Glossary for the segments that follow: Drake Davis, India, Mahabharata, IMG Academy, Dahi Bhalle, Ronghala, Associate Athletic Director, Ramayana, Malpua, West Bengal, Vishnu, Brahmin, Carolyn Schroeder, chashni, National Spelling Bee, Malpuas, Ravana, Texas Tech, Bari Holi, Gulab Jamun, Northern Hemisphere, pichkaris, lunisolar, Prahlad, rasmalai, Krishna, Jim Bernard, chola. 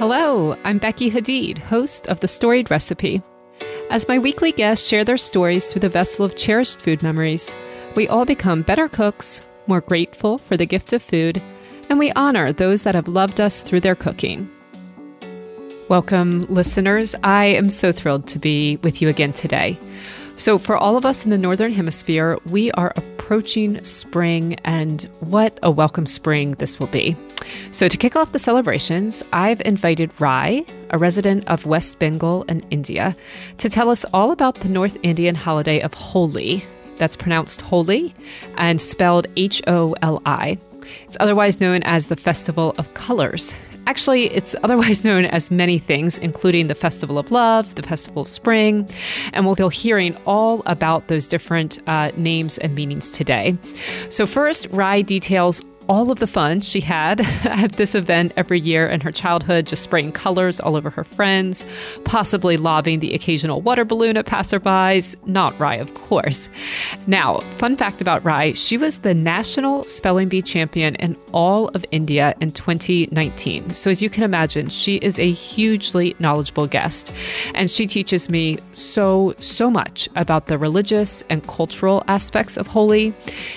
Hello, I'm Becky Hadid, host of The Storied Recipe. As my weekly guests share their stories through the vessel of cherished food memories, we all become better cooks, more grateful for the gift of food, and we honor those that have loved us through their cooking. Welcome, listeners. I am so thrilled to be with you again today. So for all of us in the Northern Hemisphere, we are approaching spring, and what a welcome spring this will be. So to kick off the celebrations, I've invited Rai, a resident of West Bengal in India, to tell us all about the North Indian holiday of Holi. That's pronounced Holi and spelled H-O-L-I. It's otherwise known as the Festival of Colors. Actually, it's otherwise known as many things, including the Festival of Love, the Festival of Spring, and we'll be hearing all about those different names and meanings today. So first, Rai details all of the fun she had at this event every year in her childhood, just spraying colors all over her friends, possibly lobbing the occasional water balloon at passerbys. Not Rai, of course. Now, fun fact about Rai, she was the national spelling bee champion in all of India in 2019. So as you can imagine, she is a hugely knowledgeable guest, and she teaches me so much about the religious and cultural aspects of Holi,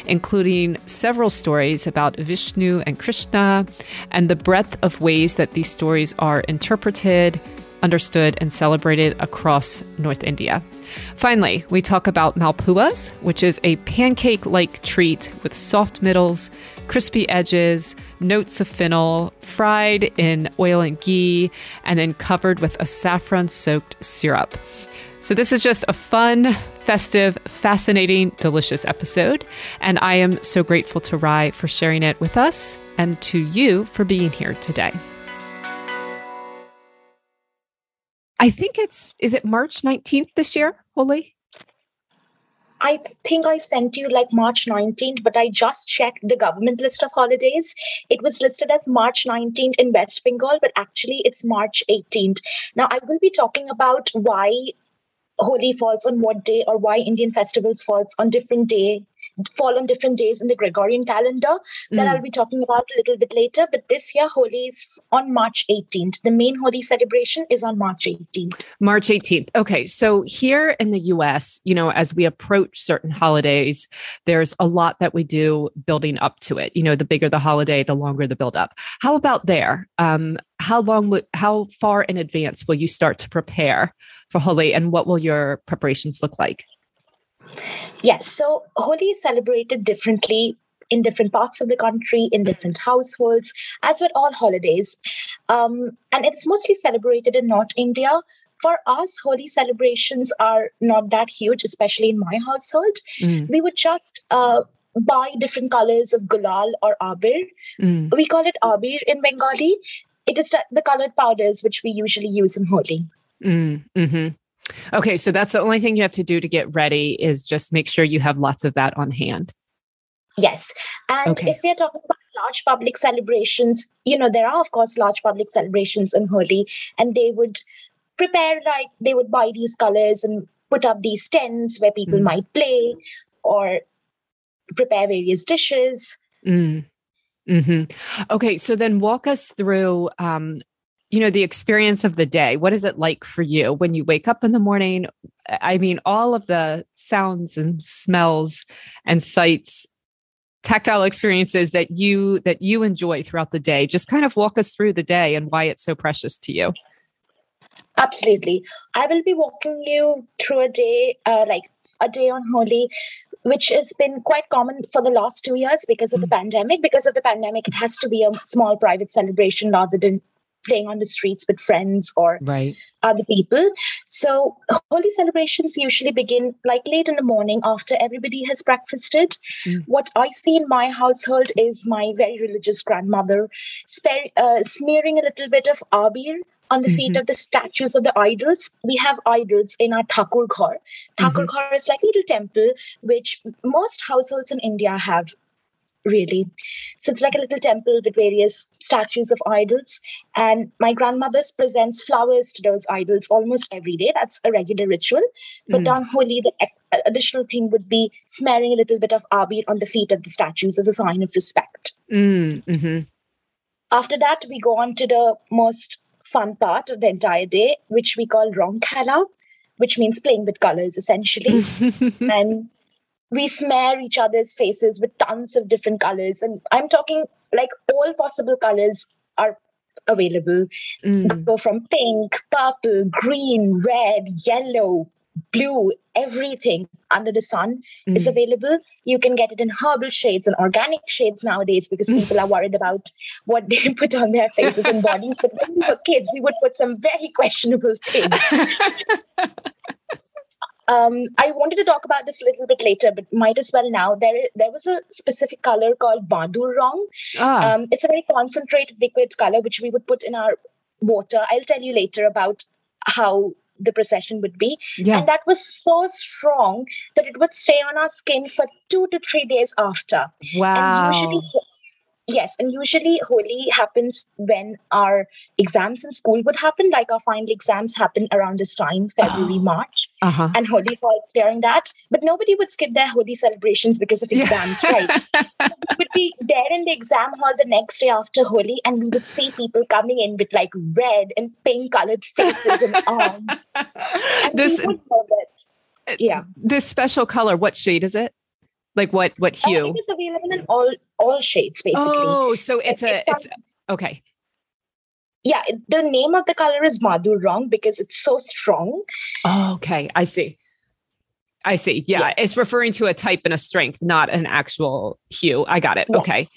including several stories about Vishnu and Krishna, and the breadth of ways that these stories are interpreted, understood, and celebrated across North India. Finally, we talk about Malpuas, which is a pancake-like treat with soft middles, crispy edges, notes of fennel, fried in oil and ghee, and then covered with a saffron-soaked syrup. So this is just a fun, festive, fascinating, delicious episode, and I am so grateful to Rai for sharing it with us and to you for being here today. I think is it March 19th this year, Holi? I think I sent you like March 19th, but I just checked the government list of holidays. It was listed as March 19th in West Bengal, but actually it's March 18th. Now I will be talking about why Holi falls on what day, or why Indian festivals fall on different days in the Gregorian calendar. That I'll be talking about a little bit later. But this year, Holi is on March 18th. The main Holi celebration is on March 18th. March 18th. Okay. So here in the US, you know, as we approach certain holidays, there's a lot that we do building up to it. You know, the bigger the holiday, the longer the build up. How about there? How far in advance will you start to prepare for Holi, and what will your preparations look like? Yes, so Holi is celebrated differently in different parts of the country, in different households, as with all holidays. And it's mostly celebrated in North India. For us, Holi celebrations are not that huge, especially in my household. We would just buy different colors of gulal or abir. We call it abir in Bengali. It is the colored powders which we usually use in Holi. Okay, so that's the only thing you have to do to get ready, is just make sure you have lots of that on hand. Yes. And okay. If we're talking about large public celebrations, you know, there are, of course, large public celebrations in Holi, and they would prepare, like, they would buy these colors and put up these tents where people might play or prepare various dishes. Okay, so then walk us through you know, the experience of the day. What is it like for you when you wake up in the morning? I mean, all of the sounds and smells and sights, tactile experiences that you enjoy throughout the day. Just kind of walk us through the day and why it's so precious to you. Absolutely. I will be walking you through a day on Holi, which has been quite common for the last 2 years because of the pandemic. Because of the pandemic, it has to be a small private celebration rather than playing on the streets with friends or other people. So Holi celebrations usually begin like late in the morning after everybody has breakfasted. What I see in my household is my very religious grandmother smearing a little bit of abir on the feet of the statues of the idols. We have idols in our thakur ghar. Thakur ghar is like a little temple which most households in India have. Really. So it's like a little temple with various statues of idols. And my grandmother presents flowers to those idols almost every day. That's a regular ritual. But on Holi, the additional thing would be smearing a little bit of abir on the feet of the statues as a sign of respect. After that, we go on to the most fun part of the entire day, which we call Ronghala, which means playing with colors, essentially. And we smear each other's faces with tons of different colors. And I'm talking like all possible colors are available. Go from pink, purple, green, red, yellow, blue, everything under the sun is available. You can get it in herbal shades and organic shades nowadays because people are worried about what they put on their faces and bodies. But when we were kids, we would put some very questionable things. I wanted to talk about this a little bit later, but might as well now. There was a specific color called Madhur Rang. It's a very concentrated liquid color, which we would put in our water. I'll tell you later about how the procession would be. Yeah. And that was so strong that it would stay on our skin for 2 to 3 days after. Wow. And usually, yes. And usually Holi happens when our exams in school would happen, like our final exams happen around this time, February, March. Uh-huh. And Holi falls during that. But nobody would skip their Holi celebrations because of exams, right? We would be there in the exam hall the next day after Holi, and we would see people coming in with like red and pink colored faces and arms. And we would love it. Yeah. This special color, what shade is it? Like what hue? It is available in all shades, basically. Oh, so it's okay. Yeah, the name of the color is Madhur Rang because it's so strong. Oh, okay, I see. Yeah, yes. It's referring to a type and a strength, not an actual hue. I got it. Yes. Okay.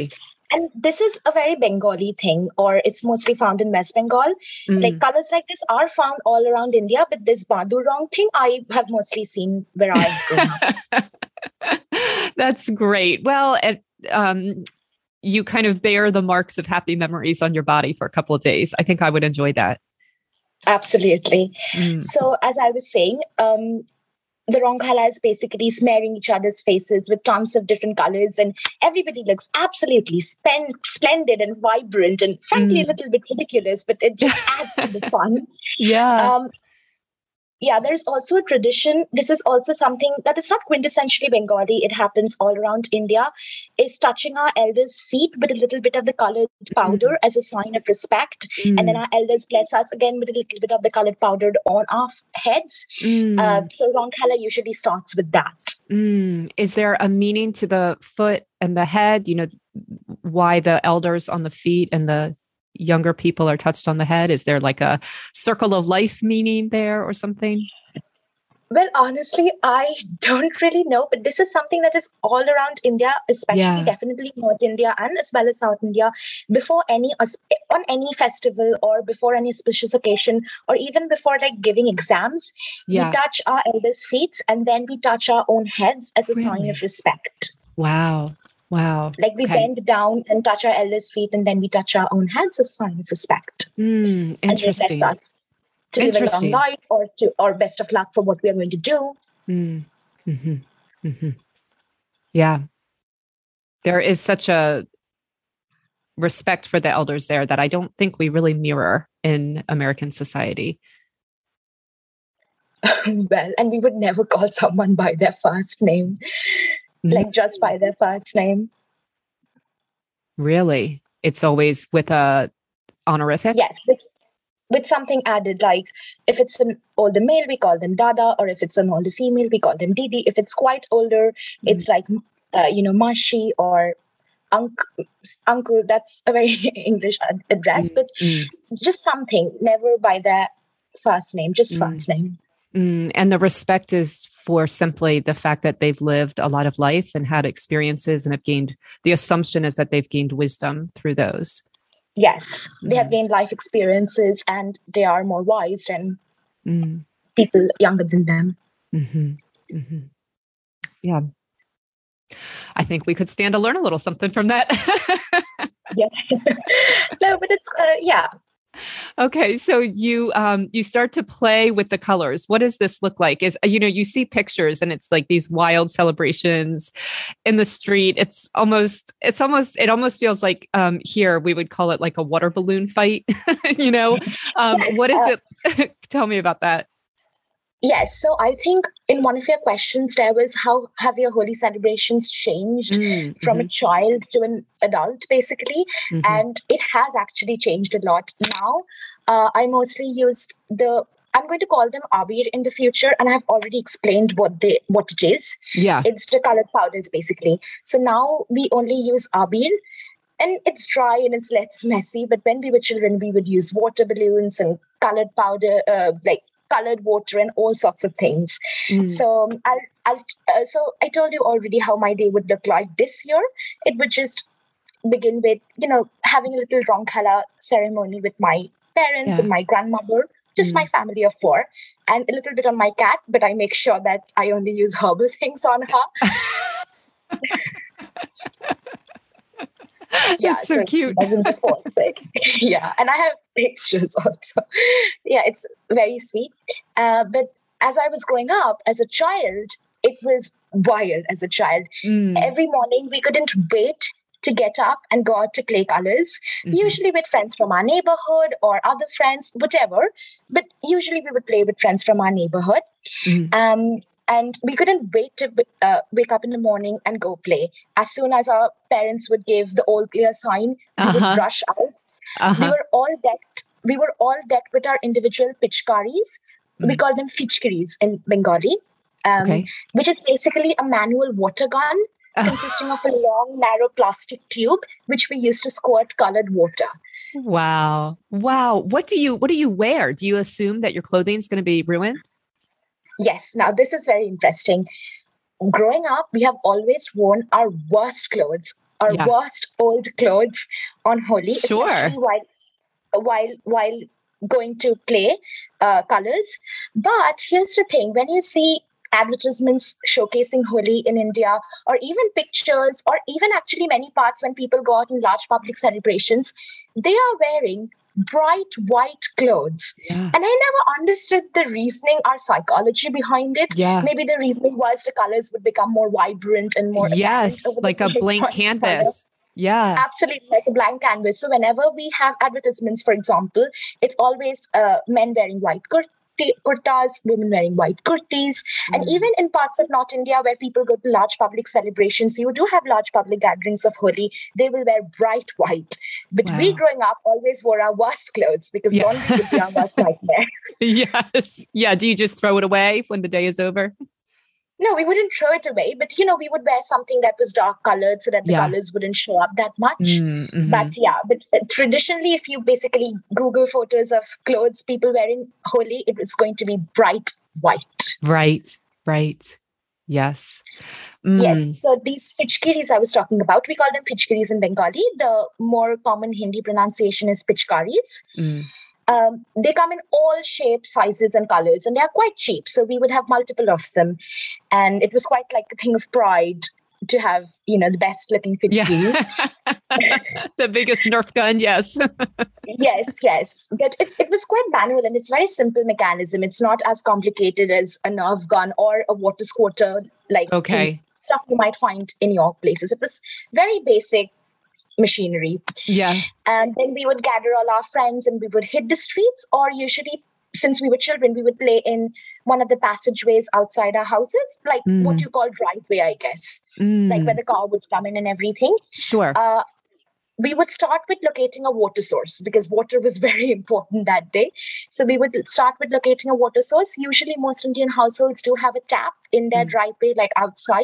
Yes. And this is a very Bengali thing, or it's mostly found in West Bengal. Like colors like this are found all around India, but this Madhur Rang thing I have mostly seen where I've grown up. That's great. Well, you kind of bear the marks of happy memories on your body for a couple of days. I think I would enjoy that. Absolutely. So as I was saying, the Ronghala is basically smearing each other's faces with tons of different colors, and everybody looks absolutely splendid and vibrant and frankly a little bit ridiculous, but it just adds to the fun. Yeah. Yeah, there's also a tradition. This is also something that is not quintessentially Bengali. It happens all around India. It's touching our elders' feet with a little bit of the colored powder as a sign of respect. And then our elders bless us again with a little bit of the colored powder on our heads. So Ronghala usually starts with that. Is there a meaning to the foot and the head? You know, why the elders on the feet and the younger people are touched on the head? Is there like a circle of life meaning there or something? Well, honestly, I don't really know, but this is something that is all around India, especially definitely North India and as well as South India. Before on any festival or before any auspicious occasion, or even before like giving exams, we touch our elders' feet and then we touch our own heads as a sign of respect. Wow. Like we bend down and touch our elders' feet, and then we touch our own hands as a sign of respect. Interesting. And they bless us to live a long life or best of luck for what we are going to do. Yeah. There is such a respect for the elders there that I don't think we really mirror in American society. Well, and we would never call someone by their first name. Like just by their first name. Really? It's always with a honorific? Yes, with something added. Like if it's an older male, we call them Dada. Or if it's an older female, we call them Didi. If it's quite older, it's like, Mashi or Uncle. That's a very English address. But just something, never by their first name, just first name. And the respect is for simply the fact that they've lived a lot of life and had experiences and have gained, the assumption is that they've gained wisdom through those. Yes, they have gained life experiences and they are more wise than people younger than them. Yeah. I think we could stand to learn a little something from that. Yeah. No, but it's, Okay, so you start to play with the colors. What does this look like? You see pictures and it's like these wild celebrations in the street. It almost feels like here we would call it like a water balloon fight. What is it? Tell me about that. Yes. So I think in one of your questions, there was how have your Holi celebrations changed from a child to an adult, basically. Mm-hmm. And it has actually changed a lot now. I mostly used I'm going to call them abir in the future. And I've already explained what it is. Yeah. It's the colored powders, basically. So now we only use abir. And it's dry and it's less messy. But when we were children, we would use water balloons and colored powder, colored water and all sorts of things. Mm. So so I told you already how my day would look like this year. It would just begin with, having a little Ronghala ceremony with my parents and my grandmother, just my family of four, and a little bit on my cat, but I make sure that I only use herbal things on her. Yeah, it's so cute. Yeah, and I have pictures also. Yeah, it's very sweet. But as I was growing up as a child, it was wild as a child. Mm. Every morning we couldn't wait to get up and go out to play colors, usually with friends from our neighborhood or other friends, whatever. But usually we would play with friends from our neighborhood. Mm. And we couldn't wait to wake up in the morning and go play. As soon as our parents would give the all clear sign, we would rush out. We were all decked. We were all decked with our individual pichkaris. Mm. We call them pichkaris in Bengali, which is basically a manual water gun consisting of a long, narrow plastic tube, which we used to squirt colored water. Wow. What do you wear? Do you assume that your clothing is going to be ruined? Yes. Now, this is very interesting. Growing up, we have always worn our worst clothes, our worst old clothes on Holi, especially while going to play colors. But here's the thing. When you see advertisements showcasing Holi in India, or even pictures, or even actually many parts when people go out in large public celebrations, they are wearing bright white clothes. Yeah. And I never understood the reasoning or psychology behind it. Yeah. Maybe the reasoning was the colors would become more vibrant and more over like a blank canvas. Color. Yeah. Absolutely, like a blank canvas. So whenever we have advertisements, for example, it's always men wearing white kurtas, women wearing white kurtis. Mm. And even in parts of North India where people go to large public celebrations, you do have large public gatherings of Holi, they will wear bright white. But we growing up always wore our worst clothes because only would be our worst nightmare. Yes. Yeah. Do you just throw it away when the day is over? No, we wouldn't throw it away, but we would wear something that was dark colored so that the colors wouldn't show up that much. Mm-hmm. But traditionally, if you basically Google photos of clothes people wearing Holi, it was going to be bright white. Right. Yes. Mm. Yes. So these pichkaris I was talking about, we call them pichkaris in Bengali. The more common Hindi pronunciation is pichkaris. Mm. They come in all shapes, sizes, and colors, and they are quite cheap. So we would have multiple of them. And it was quite like a thing of pride to have, the best looking pichkari. Yeah. The biggest Nerf gun, yes. Yes. But it was quite manual and it's very simple mechanism. It's not as complicated as a Nerf gun or a water squirter, like stuff you might find in your places. It was very basic machinery. Yeah. And then we would gather all our friends and we would hit the streets, or usually since we were children, we would play in one of the passageways outside our houses, like what you call driveway, I guess, like where the car would come in and everything. Sure. We would start with locating a water source because water was very important that day. So we would start with locating a water source. Usually most Indian households do have a tap in their driveway, like outside.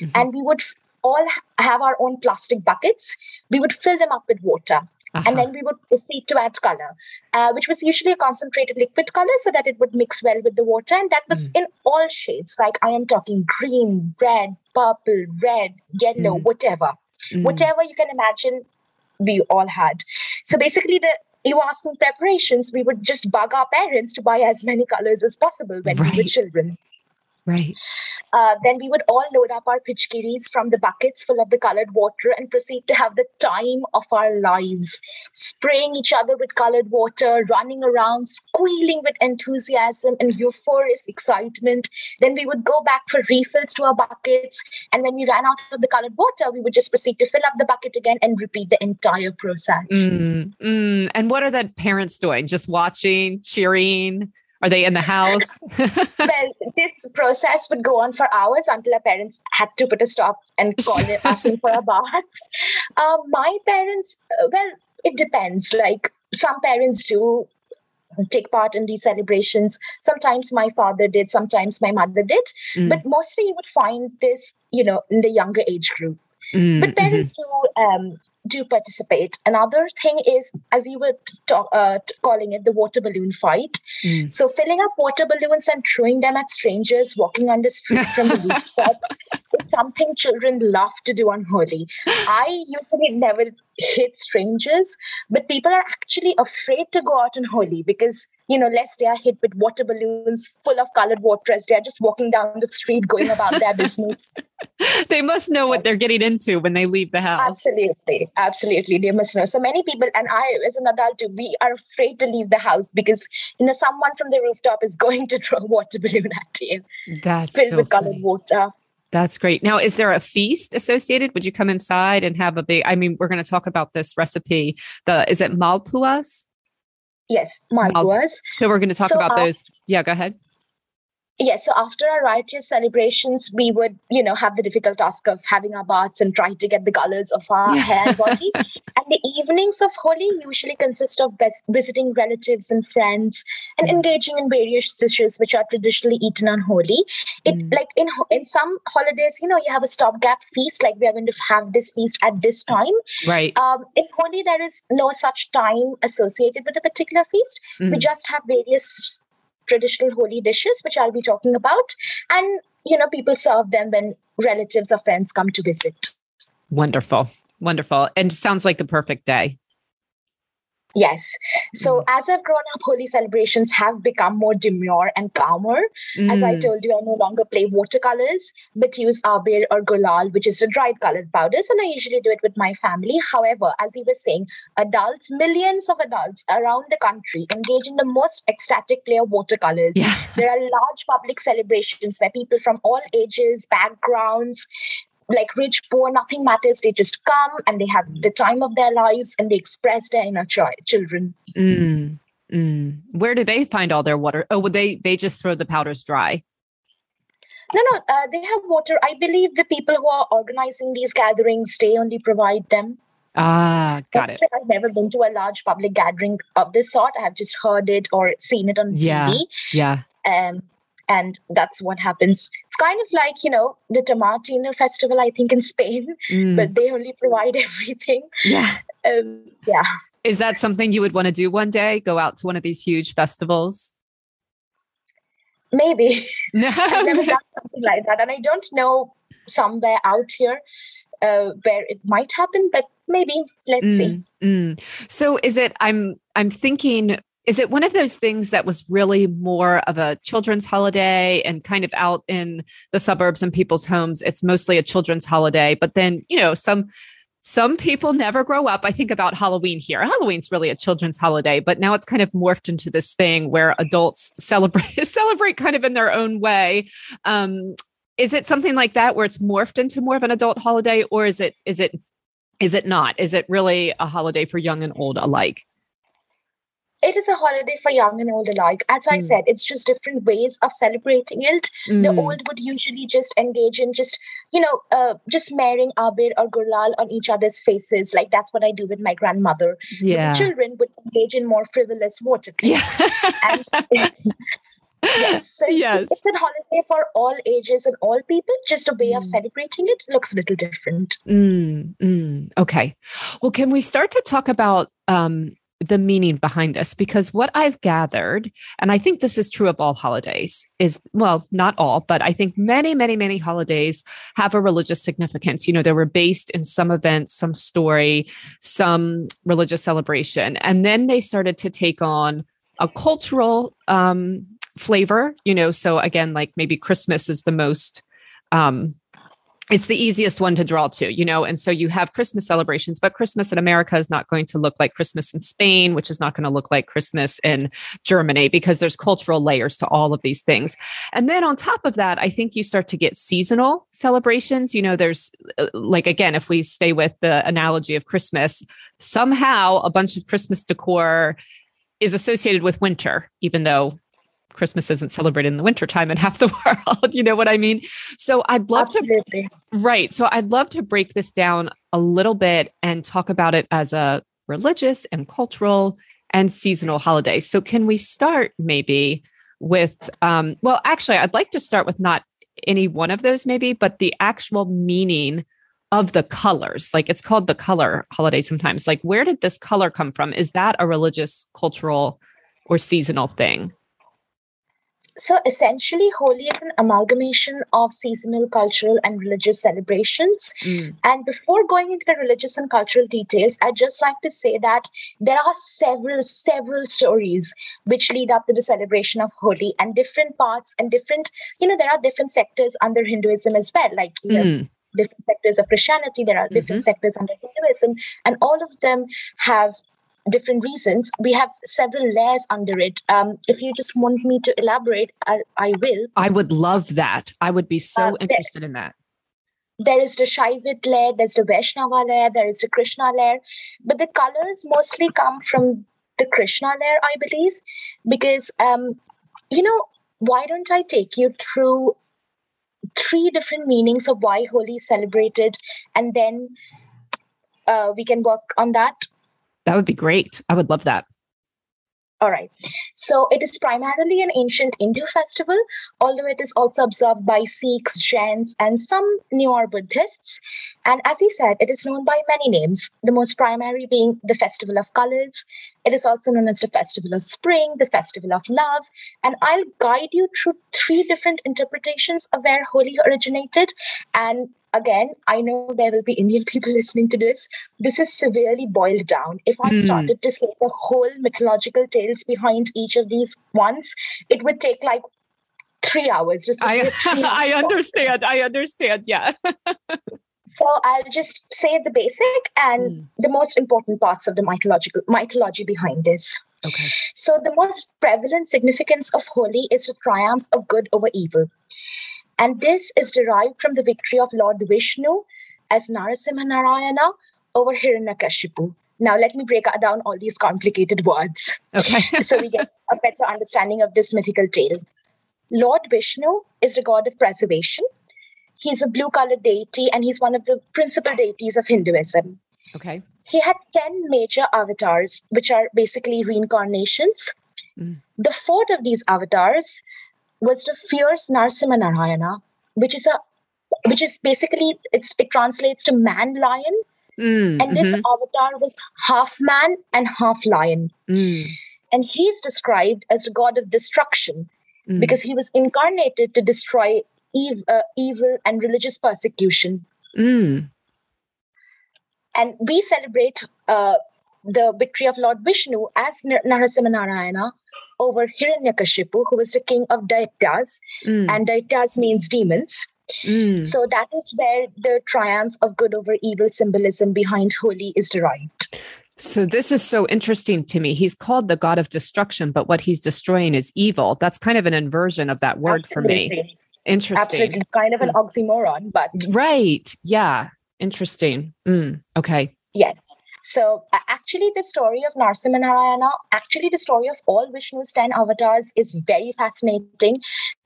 Mm-hmm. And we would all have our own plastic buckets. We would fill them up with water and then we would proceed to add color, which was usually a concentrated liquid color so that it would mix well with the water. And that was in all shades. Like I am talking green, red, purple, red, yellow, whatever. Whatever you can imagine, we all had. So basically you asked for preparations, we would just bug our parents to buy as many colors as possible when we were children. Right. Then we would all load up our pichkaris from the buckets full of the colored water and proceed to have the time of our lives, spraying each other with colored water, running around, squealing with enthusiasm and euphoric excitement. Then we would go back for refills to our buckets. And when we ran out of the colored water, we would just proceed to fill up the bucket again and repeat the entire process. And what are the parents doing? Just watching, cheering? Are they in the house? Well, this process would go on for hours until our parents had to put a stop and call us in for a bath. My parents, well, it depends. Like, some parents do take part in these celebrations. Sometimes my father did, sometimes my mother did. Mm. But mostly you would find this, you know, in the younger age group. Mm, but parents do participate. Another thing is, as you were calling it, the water balloon fight. Mm. So filling up water balloons and throwing them at strangers walking on the street from the rooftops is something children love to do on Holi. I usually never hit strangers, but people are actually afraid to go out on Holi because, you know, lest they are hit with water balloons full of colored water as they are just walking down the street going about their business. They must know what they're getting into when they leave the house. Absolutely. Absolutely. They must know. So many people, and I as an adult too, we are afraid to leave the house because, you know, someone from the rooftop is going to throw a water balloon at you. That's filled so with colored water. That's great. Now, is there a feast associated? Would you come inside and have a big, I mean, we're going to talk about this recipe. Is it Malpuas? Yes, Malpuas. So we're going to talk about those. Yeah, go ahead. Yes. Yeah, so after our righteous celebrations, we would, you know, have the difficult task of having our baths and trying to get the colors of our hair and body. And the evenings of Holi usually consist of visiting relatives and friends and engaging in various dishes which are traditionally eaten on Holi. Like in some holidays, you know, you have a stopgap feast, like we are going to have this feast at this time. Right. In Holi, there is no such time associated with a particular feast. Mm. We just have various traditional Holi dishes, which I'll be talking about. And, you know, people serve them when relatives or friends come to visit. Wonderful. Wonderful. And sounds like the perfect day. Yes. So as I've grown up, Holi celebrations have become more demure and calmer. As I told you, I no longer play watercolors, but use abir or gulal, which is the dried colored powders. And I usually do it with my family. However, as you were saying, adults, millions of adults around the country engage in the most ecstatic play of watercolors. Yeah. There are large public celebrations where people from all ages, backgrounds, like rich, poor, nothing matters. They just come and they have the time of their lives and they express their inner children. Mm, mm. Where do they find all their water? Oh, well, they just throw the powders dry. No. They have water. I believe the people who are organizing these gatherings, they only provide them. Ah, got it. I've never been to a large public gathering of this sort. I have just heard it or seen it on TV. Yeah. And that's what happens. It's kind of like, you know, the Tomatina festival, I think, in Spain, but they only provide everything. Yeah. Yeah. Is that something you would want to do one day? Go out to one of these huge festivals? Maybe. I've never done something like that. And I don't know somewhere out here where it might happen, but maybe. Let's see. Mm. So is it, I'm thinking, is it one of those things that was really more of a children's holiday and kind of out in the suburbs and people's homes? It's mostly a children's holiday, but then, you know, some people never grow up. I think about Halloween here. Halloween's really a children's holiday, but now it's kind of morphed into this thing where adults celebrate kind of in their own way. Is it something like that where it's morphed into more of an adult holiday, or is it not? Is it really a holiday for young and old alike? It is a holiday for young and old alike. As I said, it's just different ways of celebrating it. The old would usually just engage in just, you know, just smearing abir or gulal on each other's faces. Like, that's what I do with my grandmother. Yeah. But the children would engage in more frivolous watercolor. Yeah. Yes. So it's a holiday for all ages and all people. Just a way of celebrating it looks a little different. Okay. Well, can we start to talk about the meaning behind this? Because what I've gathered, and I think this is true of all holidays, is, well, not all, but I think many, many, many holidays have a religious significance. You know, they were based in some event, some story, some religious celebration, and then they started to take on a cultural flavor, you know. So again, like maybe Christmas is the most, it's the easiest one to draw to, you know, and so you have Christmas celebrations, but Christmas in America is not going to look like Christmas in Spain, which is not going to look like Christmas in Germany, because there's cultural layers to all of these things. And then on top of that, I think you start to get seasonal celebrations. You know, there's like, again, if we stay with the analogy of Christmas, somehow a bunch of Christmas decor is associated with winter, even though Christmas isn't celebrated in the wintertime in half the world. You know what I mean? So I'd love So I'd love to break this down a little bit and talk about it as a religious and cultural and seasonal holiday. So can we start maybe with, well, actually, I'd like to start with not any one of those maybe, but the actual meaning of the colors. Like it's called the color holiday sometimes. Like where did this color come from? Is that a religious, cultural, or seasonal thing? So essentially, Holi is an amalgamation of seasonal, cultural, and religious celebrations. And before going into the religious and cultural details, I'd just like to say that there are several stories which lead up to the celebration of Holi, and different parts and different, you know, there are different sectors under Hinduism as well, like you know, different sectors of Christianity, there are different sectors under Hinduism, and all of them have different reasons. We have several layers under it. If you just want me to elaborate, I will. I would love that. I would be so interested in that. There is the Shaivid layer, there's the Vaishnava layer, there is the Krishna layer. But the colors mostly come from the Krishna layer, I believe, because, you know, why don't I take you through three different meanings of why Holi is celebrated, and then we can work on that. That would be great. I would love that. All right. So it is primarily an ancient Hindu festival, although it is also observed by Sikhs, Jains, and some newer Buddhists. And as he said, it is known by many names, the most primary being the Festival of Colors. It is also known as the Festival of Spring, the Festival of Love. And I'll guide you through three different interpretations of where Holi originated. And again, I know there will be Indian people listening to this. This is severely boiled down. If I started to say the whole mythological tales behind each of these ones, it would take like 3 hours. I understand. Yeah. So I'll just say the basic and the most important parts of the mythology behind this. Okay. So the most prevalent significance of Holi is the triumph of good over evil. And this is derived from the victory of Lord Vishnu as Narasimha Narayana over Hiranyakashipu. Now, let me break down all these complicated words so we get a better understanding of this mythical tale. Lord Vishnu is the god of preservation. He's a blue-colored deity, and he's one of the principal deities of Hinduism. Okay. He had 10 major avatars, which are basically reincarnations. The fourth of these avatars was the fierce Narasimha Narayana, which translates to man lion, and this avatar was half man and half lion, and he is described as the god of destruction because he was incarnated to destroy evil and religious persecution. And we celebrate the victory of Lord Vishnu as Narasimha Narayana over Hiranyakashipu, who was the king of Daityas, and Daityas means demons. So that is where the triumph of good over evil symbolism behind Holi is derived. So this is so interesting to me. He's called the god of destruction, but what he's destroying is evil. That's kind of an inversion of that word for me. Interesting. Absolutely. Kind of an oxymoron, but... Right. Yeah. Interesting. Okay. Yes. So actually, the story of Narasimha Narayana, the story of all Vishnu's 10 avatars is very fascinating.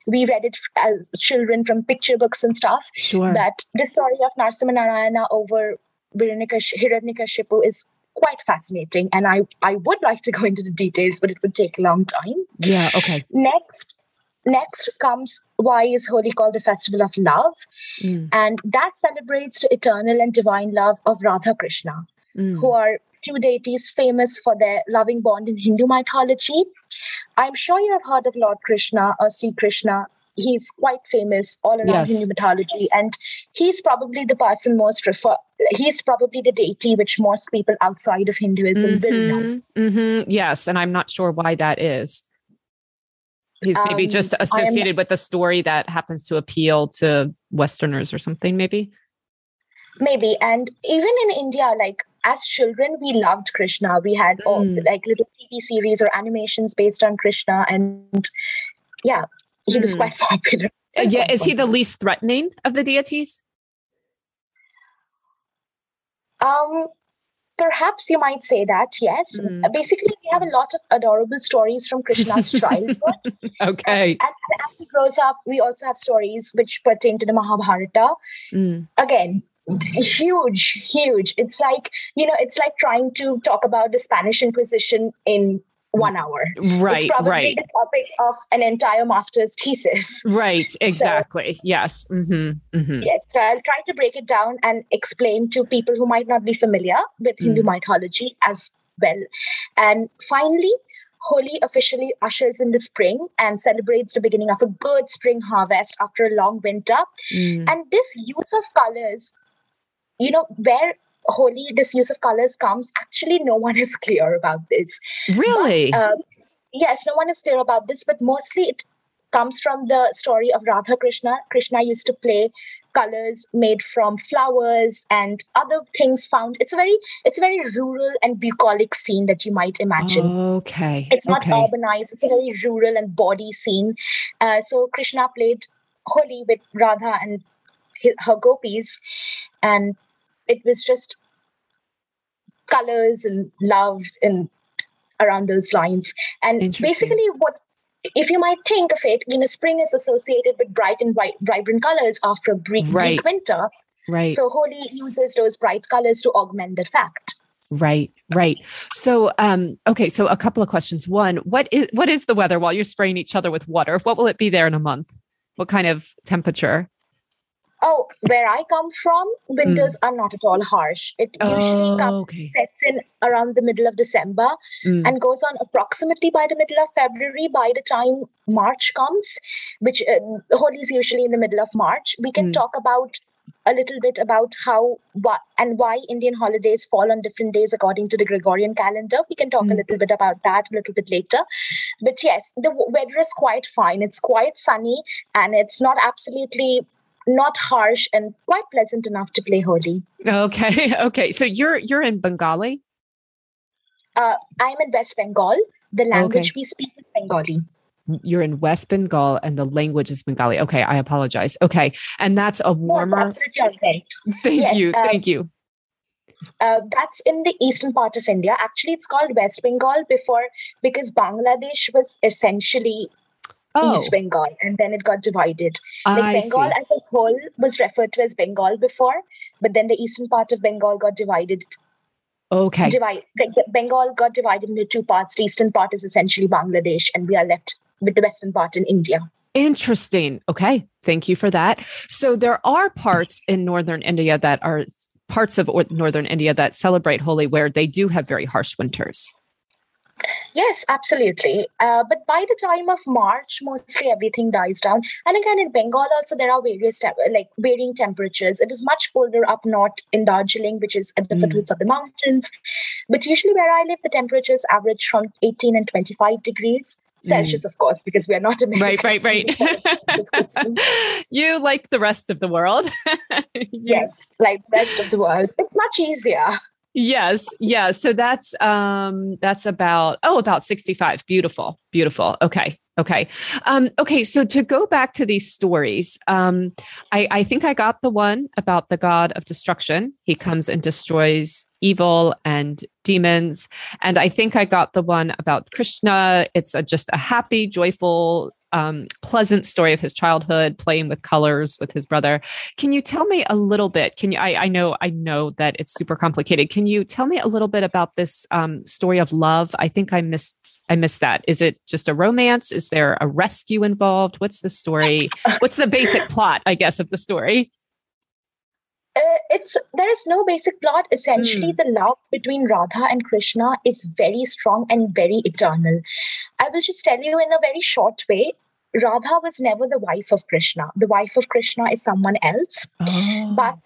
We read it as children from picture books and stuff. Sure. But the story of Narasimha Narayana over Hiranyakashipu is quite fascinating. And I would like to go into the details, but it would take a long time. Yeah, okay. Next comes why is Holi called the Festival of Love. And that celebrates the eternal and divine love of Radha Krishna, who are two deities famous for their loving bond in Hindu mythology. I'm sure you have heard of Lord Krishna or Sri Krishna. He's quite famous all around Hindu mythology, and he's probably the person he's probably the deity which most people outside of Hinduism will know. Yes, and I'm not sure why that is. He's maybe just associated with a story that happens to appeal to Westerners or something, maybe? Maybe. And even in India, like, as children, we loved Krishna. We had all like little TV series or animations based on Krishna. And yeah, he was quite popular. Yeah. Is he the least threatening of the deities? Perhaps you might say that, yes. Mm. Basically, we have a lot of adorable stories from Krishna's childhood. Okay. And as he grows up, we also have stories which pertain to the Mahabharata. Mm. Again, huge. It's like trying to talk about the Spanish Inquisition in 1 hour. Right, it's probably the topic of an entire master's thesis. Right, exactly. So, yes. Mm-hmm, mm-hmm. Yes, so I'll try to break it down and explain to people who might not be familiar with Hindu mythology as well. And finally, Holi officially ushers in the spring and celebrates the beginning of a good spring harvest after a long winter. Mm. And this use of colors, where Holi, this use of colors comes, actually no one is clear about this. Really? But, yes, no one is clear about this, but mostly it comes from the story of Radha Krishna. Krishna used to play colors made from flowers and other things found. It's a very rural and bucolic scene that you might imagine. Okay. It's not urbanized. It's a very rural and bawdy scene. So Krishna played Holi with Radha and her gopis, and it was just colors and love and around those lines. And basically, if you might think of it, spring is associated with bright and vibrant colors after a bleak winter. Right. So Holi uses those bright colors to augment that fact. Right. So, okay. So a couple of questions. One, what is the weather while you're spraying each other with water? What will it be there in a month? What kind of temperature? Oh, where I come from, winters are not at all harsh. It usually sets in around the middle of December and goes on approximately by the middle of February. By the time March comes, which Holi is usually in the middle of March, we can talk about a little bit about why Indian holidays fall on different days according to the Gregorian calendar. We can talk a little bit about that a little bit later. But yes, the weather is quite fine. It's quite sunny and it's not absolutely... not harsh and quite pleasant enough to play Holi. Okay. So you're in Bengali? I'm in West Bengal. The language we speak is Bengali. You're in West Bengal and the language is Bengali. Okay, I apologize. Okay, and that's a warmer... No, absolutely all right. Thank you. That's in the eastern part of India. Actually, it's called West Bengal because Bangladesh was essentially... East Bengal, and then it got divided. Bengal as a whole was referred to as Bengal before, but then the eastern part of Bengal got divided. Okay. Bengal got divided into two parts. The eastern part is essentially Bangladesh, and we are left with the western part in India. Interesting. Okay. Thank you for that. So there are parts in northern India that celebrate Holi where they do have very harsh winters. Yes, absolutely. But by the time of March, mostly everything dies down. And again, in Bengal also, there are various varying temperatures. It is much colder up north in Darjeeling, which is at the foothills of the mountains. But usually where I live, the temperatures average from 18 and 25 degrees. Celsius, of course, because we are not Americans. Right. You like the rest of the world. Yes, like the rest of the world. It's much easier. Yes. Yeah. So that's about 65. Beautiful. Okay. Okay. So to go back to these stories, I think I got the one about the god of destruction. He comes and destroys evil and demons. And I think I got the one about Krishna. It's just a happy, joyful, pleasant story of his childhood, playing with colors with his brother. Can you tell me a little bit? I know that it's super complicated. Can you tell me a little bit about this story of love? I think I missed that. Is it just a romance? Is there a rescue involved? What's the story? What's the basic plot, I guess, of the story? There is no basic plot. Essentially, the love between Radha and Krishna is very strong and very eternal. I will just tell you in a very short way. Radha was never the wife of Krishna. The wife of Krishna is someone else. Oh. But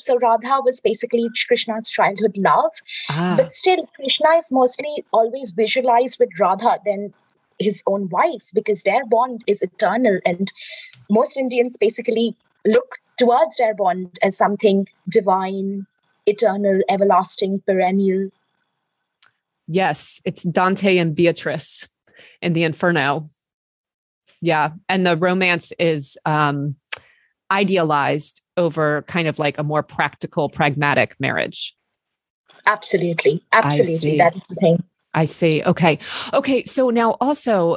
so Radha was basically Krishna's childhood love. Ah. But still, Krishna is mostly always visualized with Radha than his own wife, because their bond is eternal. And most Indians basically look towards their bond as something divine, eternal, everlasting, perennial. Yes, it's Dante and Beatrice in the Inferno. Yeah, and the romance is idealized over kind of like a more practical, pragmatic marriage. Absolutely. That is the thing. I see. Okay. So now also,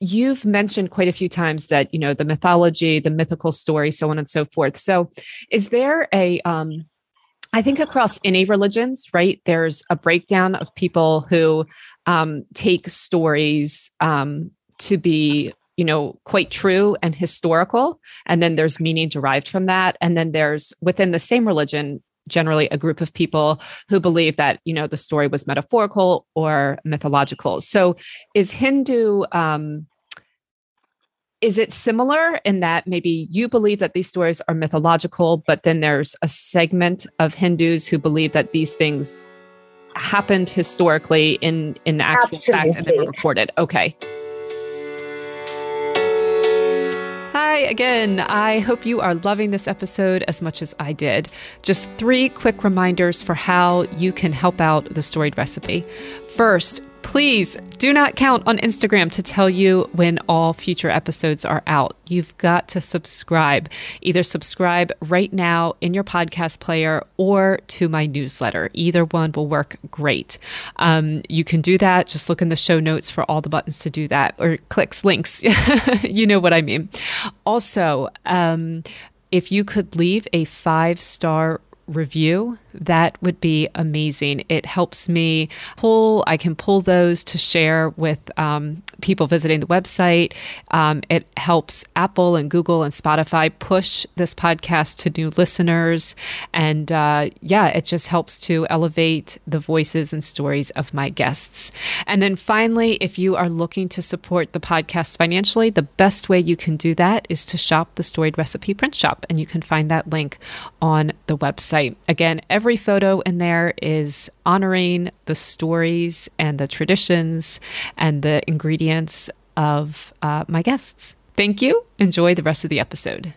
you've mentioned quite a few times that, you know, the mythology, the mythical story, so on and so forth. So is there a, I think across any religions, right, there's a breakdown of people who take stories to be, you know, quite true and historical. And then there's meaning derived from that. And then there's within the same religion, generally a group of people who believe that, you know, the story was metaphorical or mythological. So is Hindu, is it similar in that maybe you believe that these stories are mythological, but then there's a segment of Hindus who believe that these things happened historically in actual fact and they were recorded? Okay. Hi again. I hope you are loving this episode as much as I did. Just three quick reminders for how you can help out the storied recipe. First, please do not count on Instagram to tell you when all future episodes are out. You've got to subscribe. Either subscribe right now in your podcast player or to my newsletter. Either one will work great. You can do that. Just look in the show notes for all the buttons to do that, or clicks, links. You know what I mean. Also, if you could leave a 5-star review, that would be amazing. It helps me I can pull those to share with people visiting the website. It helps Apple and Google and Spotify push this podcast to new listeners. And it just helps to elevate the voices and stories of my guests. And then finally, if you are looking to support the podcast financially, the best way you can do that is to shop the Storied Recipe print shop. And you can find that link on the website. Again, every photo in there is honoring the stories and the traditions and the ingredients of my guests. Thank you. Enjoy the rest of the episode.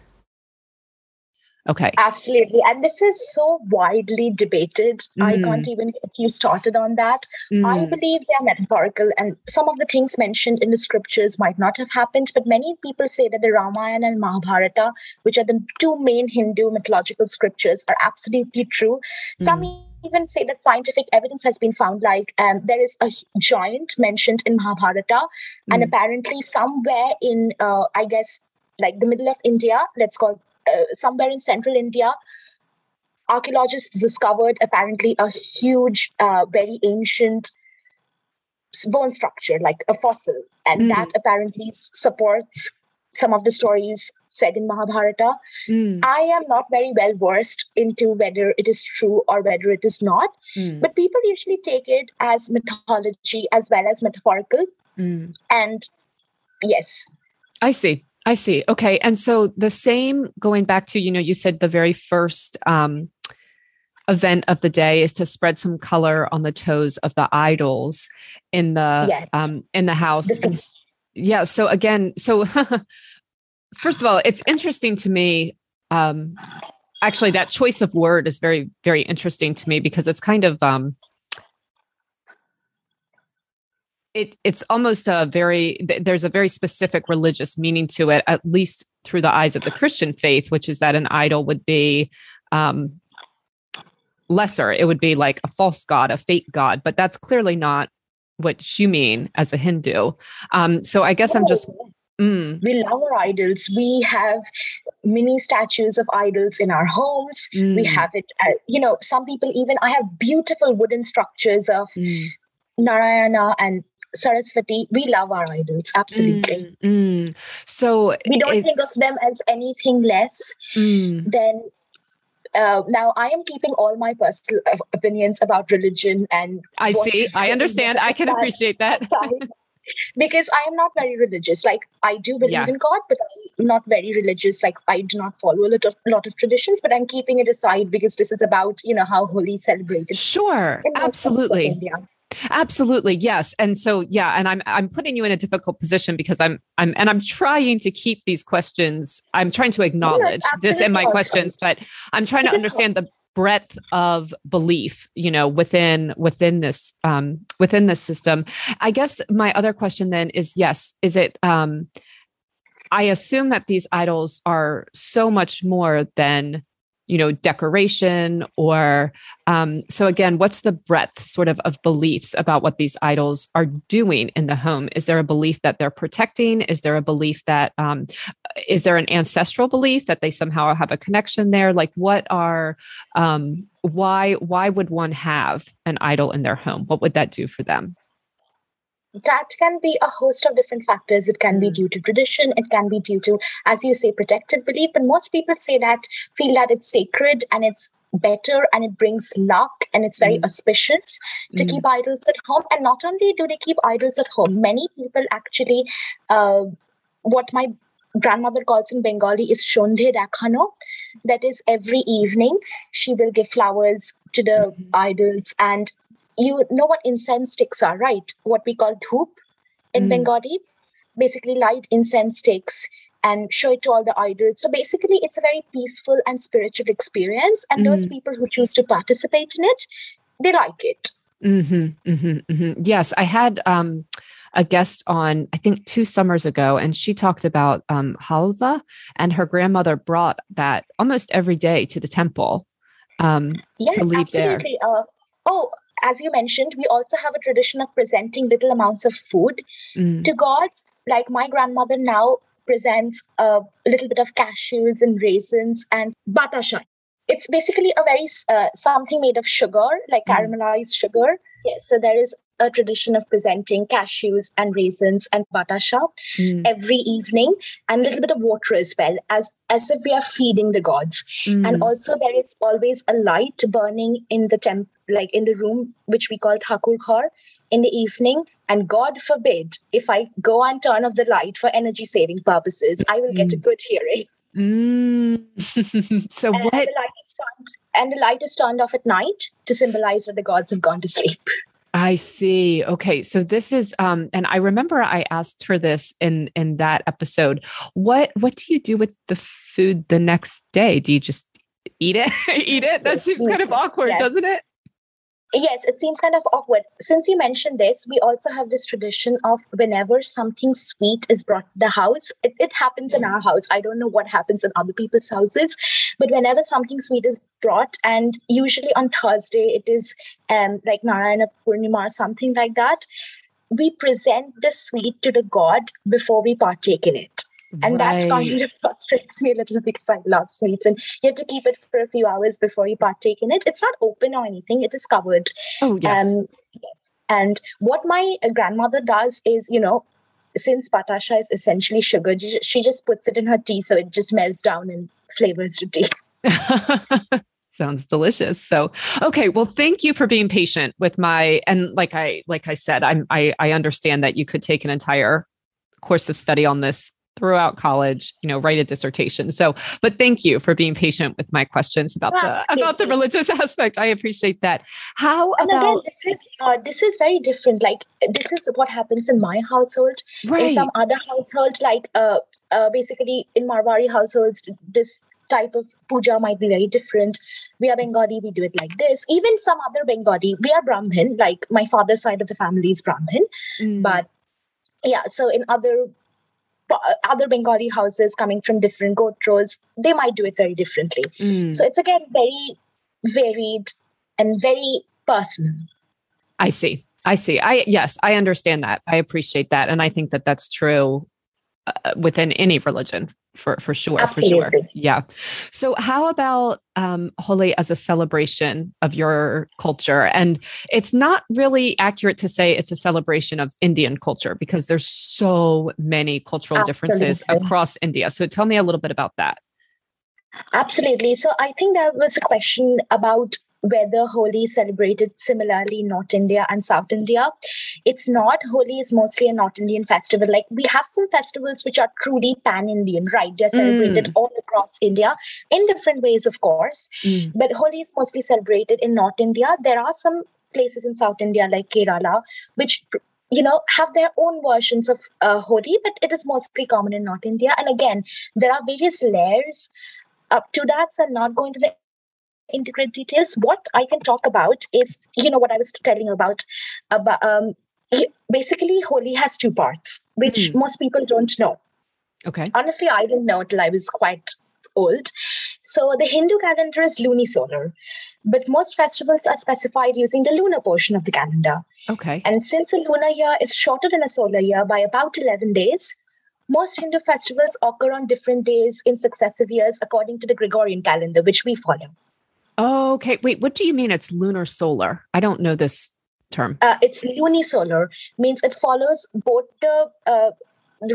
Okay. Absolutely. And this is so widely debated. I can't even get you started on that. I believe they are metaphorical, and some of the things mentioned in the scriptures might not have happened, but many people say that the Ramayana and Mahabharata, which are the two main Hindu mythological scriptures, are absolutely true. Some even say that scientific evidence has been found, like there is a giant mentioned in Mahabharata, and apparently somewhere in, I guess, like the middle of India, let's call somewhere in central India, archaeologists discovered apparently a huge, very ancient bone structure, like a fossil. And that apparently supports some of the stories said in Mahabharata. I am not very well versed into whether it is true or whether it is not. But people usually take it as mythology as well as metaphorical. And yes. I see. Okay. And so the same, going back to, you know, you said the very first event of the day is to spread some color on the toes of the idols in the in the house. So again, first of all, it's interesting to me. Actually, that choice of word is very, very interesting to me, because it's kind of it's almost there's a very specific religious meaning to it, at least through the eyes of the Christian faith, which is that an idol would be lesser. It would be like a false god, a fake god, but that's clearly not what you mean as a Hindu. So I guess I'm just... We love our idols. We have mini statues of idols in our homes. We have it, some people even... I have beautiful wooden structures of... Narayana and Saraswati. We love our idols, absolutely. So we don't think of them as anything less than. Now, I am keeping all my personal opinions about religion, and I see. I understand. I can appreciate that. Because I am not very religious. Like, I do believe in God, but I'm not very religious. Like, I do not follow a lot of traditions, but I'm keeping it aside because this is about, you know, how Holi celebrated. Sure, absolutely. India. Absolutely. Yes. And so, and I'm putting you in a difficult position because I'm trying to keep these questions. I'm trying to acknowledge this in my questions, but I'm trying to understand the breadth of belief, you know, within this system. I guess my other question then is, is it, I assume that these idols are so much more than, decoration or, so again, what's the breadth sort of beliefs about what these idols are doing in the home? Is there a belief that they're protecting? Is there a belief that, is there an ancestral belief that they somehow have a connection there? Like what are, why would one have an idol in their home? What would that do for them? That can be a host of different factors. It can be due to tradition. It can be due to, as you say, protected belief. But most people say that, feel that it's sacred and it's better and it brings luck and it's very auspicious to keep idols at home. And not only do they keep idols at home, many people actually, what my grandmother calls in Bengali is shondhe rakhano. That is every evening she will give flowers to the idols. And you know what incense sticks are, right? What we call dhoop in Bengali, basically light incense sticks and show it to all the idols. So basically it's a very peaceful and spiritual experience. And those people who choose to participate in it, they like it. Mm-hmm, mm-hmm, mm-hmm. Yes, I had a guest on, I think 2 summers ago, and she talked about halva, and her grandmother brought that almost every day to the temple to leave absolutely. There. As you mentioned, we also have a tradition of presenting little amounts of food to gods. Like my grandmother now presents a little bit of cashews and raisins and batasha. It's basically a very something made of sugar, like caramelized sugar. Yes, so there is a tradition of presenting cashews and raisins and batasha every evening, and a little bit of water as well, as if we are feeding the gods. And also there is always a light burning in the temple, like in the room, which we call thakur ghar, in the evening. And God forbid, if I go and turn off the light for energy saving purposes, I will get a good hearing. So and what? The light is turned off at night to symbolize that the gods have gone to sleep. I see. Okay. So this is, and I remember I asked her this in that episode, what do you do with the food the next day? Do you just eat it? That seems kind of awkward, doesn't it? Yes, it seems kind of awkward. Since you mentioned this, we also have this tradition of whenever something sweet is brought to the house, it happens in our house. I don't know what happens in other people's houses, but whenever something sweet is brought, and usually on Thursday, it is like Narayana Purnima or something like that, we present the sweet to the god before we partake in it. And that kind of frustrates me a little because I love sweets, and you have to keep it for a few hours before you partake in it. It's not open or anything. It is covered. Oh, yeah. And what my grandmother does is, since batasha is essentially sugar, she just puts it in her tea. So it just melts down and flavors the tea. Sounds delicious. So, okay. Well, thank you for being patient with my, and like I said, I understand that you could take an entire course of study on this throughout college, write a dissertation. So, but thank you for being patient with my questions about the religious aspect. I appreciate that. This is very different. Like, this is what happens in my household. Right. In some other household, like basically in Marwari households, this type of puja might be very different. We are Bengali, we do it like this. Even some other Bengali, we are Brahmin, like my father's side of the family is Brahmin. But yeah, so in other Bengali houses coming from different gotras, they might do it very differently. So it's again very varied and very personal. I see. Yes, I understand that. I appreciate that. And I think that that's true within any religion for sure. Absolutely. For sure. Yeah. So how about Holi as a celebration of your culture? And it's not really accurate to say it's a celebration of Indian culture because there's so many cultural differences across India. So tell me a little bit about that. Absolutely. So I think there was a question about whether Holi celebrated similarly in North India and South India. It's not. Holi is mostly a North Indian festival. Like, we have some festivals which are truly pan-Indian, right? They're celebrated all across India in different ways, of course. But Holi is mostly celebrated in North India. There are some places in South India like Kerala, which have their own versions of Holi, but it is mostly common in North India. And again, there are various layers up to that, so I'm not going to the integrate details. What I can talk about is, what I was telling about basically Holi has 2 parts, which most people don't know. Okay. Honestly, I didn't know till I was quite old. So the Hindu calendar is lunisolar, but most festivals are specified using the lunar portion of the calendar. Okay. And since a lunar year is shorter than a solar year by about 11 days, most Hindu festivals occur on different days in successive years according to the Gregorian calendar, which we follow. Okay. Wait, what do you mean it's lunar solar? I don't know this term. It's lunisolar, means it follows both the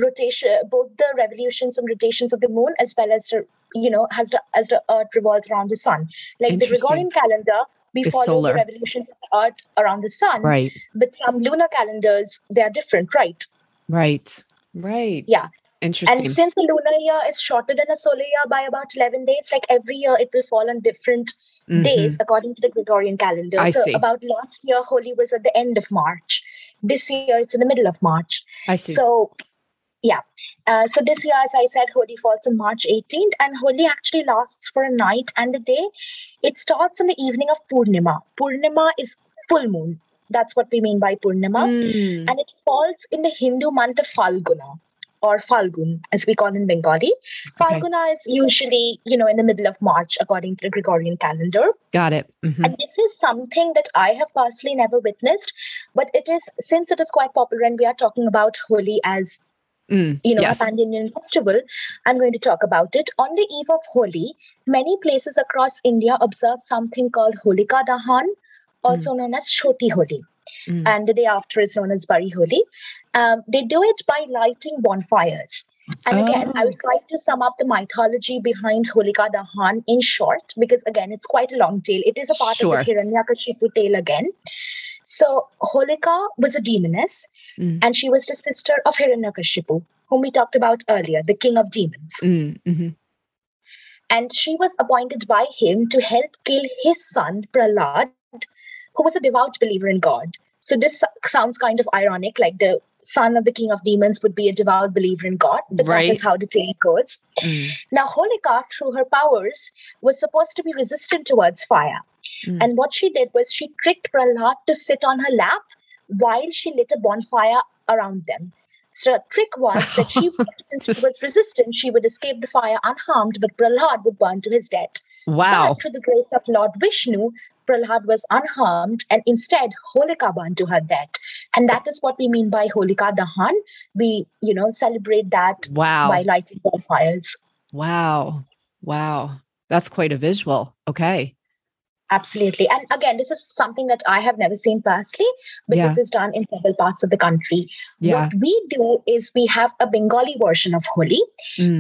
rotation, both the revolutions and rotations of the moon, as well as the, you know, as the earth revolves around the sun. Like the Gregorian calendar, we follow the revolutions of the earth around the sun. Right. But some lunar calendars, they are different, right? Right. Right. Yeah. Interesting. And since the lunar year is shorter than a solar year by about 11 days, like every year it will fall on different days according to the Gregorian calendar. I see. About last year, Holi was at the end of March. This year, it's in the middle of March. I see. So, yeah. So this year, as I said, Holi falls on March 18th, and Holi actually lasts for a night and a day. It starts in the evening of Purnima. Purnima is full moon. That's what we mean by Purnima. Mm. And it falls in the Hindu month of Falguna, or Falgun, as we call in Bengali. Falguna is usually, you know, in the middle of March, according to the Gregorian calendar. Got it. Mm-hmm. And this is something that I have personally never witnessed, but it is, since it is quite popular and we are talking about Holi as, you know, a pan-Indian festival, I'm going to talk about it. On the eve of Holi, many places across India observe something called Holika Dahan, also known as Chhoti Holi. Mm. And the day after is known as Bari Holi. They do it by lighting bonfires. And again, I will try to sum up the mythology behind Holika Dahan in short, because again, it's quite a long tale. It is a part of the Hiranyakashipu tale again. So Holika was a demoness, and she was the sister of Hiranyakashipu, whom we talked about earlier, the king of demons. And she was appointed by him to help kill his son, Prahlad, who was a devout believer in God. So this sounds kind of ironic, like the son of the king of demons would be a devout believer in God, but that is how the tale goes. Now, Holika, through her powers, was supposed to be resistant towards fire. And what she did was she tricked Prahlad to sit on her lap while she lit a bonfire around them. So the trick was that since she was resistant, she would escape the fire unharmed, but Prahlad would burn to his death. Wow. But through the grace of Lord Vishnu, Prahlad was unharmed, and instead Holika burned to her death. And that is what we mean by Holika Dahan. We, you know, celebrate that by lighting bonfires. Wow. Wow. That's quite a visual. Okay. Absolutely. And again, this is something that I have never seen personally, but this is done in several parts of the country. Yeah. What we do is we have a Bengali version of Holi,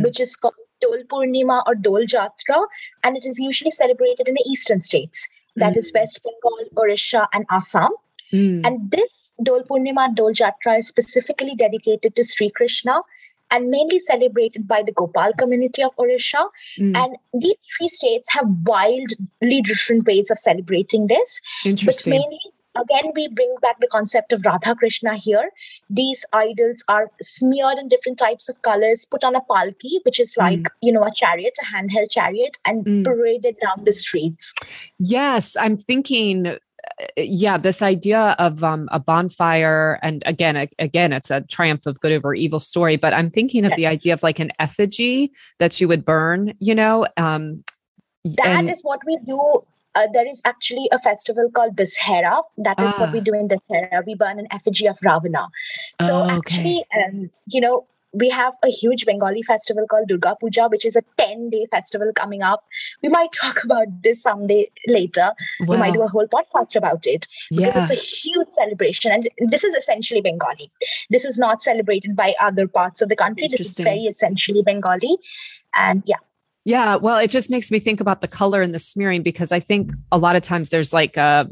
which is called Dol Purnima or Dol Jatra, and it is usually celebrated in the eastern states. That is West Bengal, Odisha, and Assam. And this Dol Purnima, Dol Jatra is specifically dedicated to Sri Krishna and mainly celebrated by the Gopal community of Odisha. And these three states have wildly different ways of celebrating this. Interesting. But mainly, again, we bring back the concept of Radha Krishna here. These idols are smeared in different types of colors, put on a palki, which is like, you know, a chariot, a handheld chariot, and paraded down the streets. Yes, I'm thinking, yeah, this idea of a bonfire. And again, it's a triumph of good over evil story. But I'm thinking of the idea of like an effigy that you would burn, you know. That is what we do. There is actually a festival called Dussehra. That is what we do in Dussehra. We burn an effigy of Ravana. So actually, you know, we have a huge Bengali festival called Durga Puja, which is a 10-day festival coming up. We might talk about this someday later. Wow. We might do a whole podcast about it because it's a huge celebration. And this is essentially Bengali. This is not celebrated by other parts of the country. This is very essentially Bengali. And yeah, well, it just makes me think about the color and the smearing, because I think a lot of times there's like a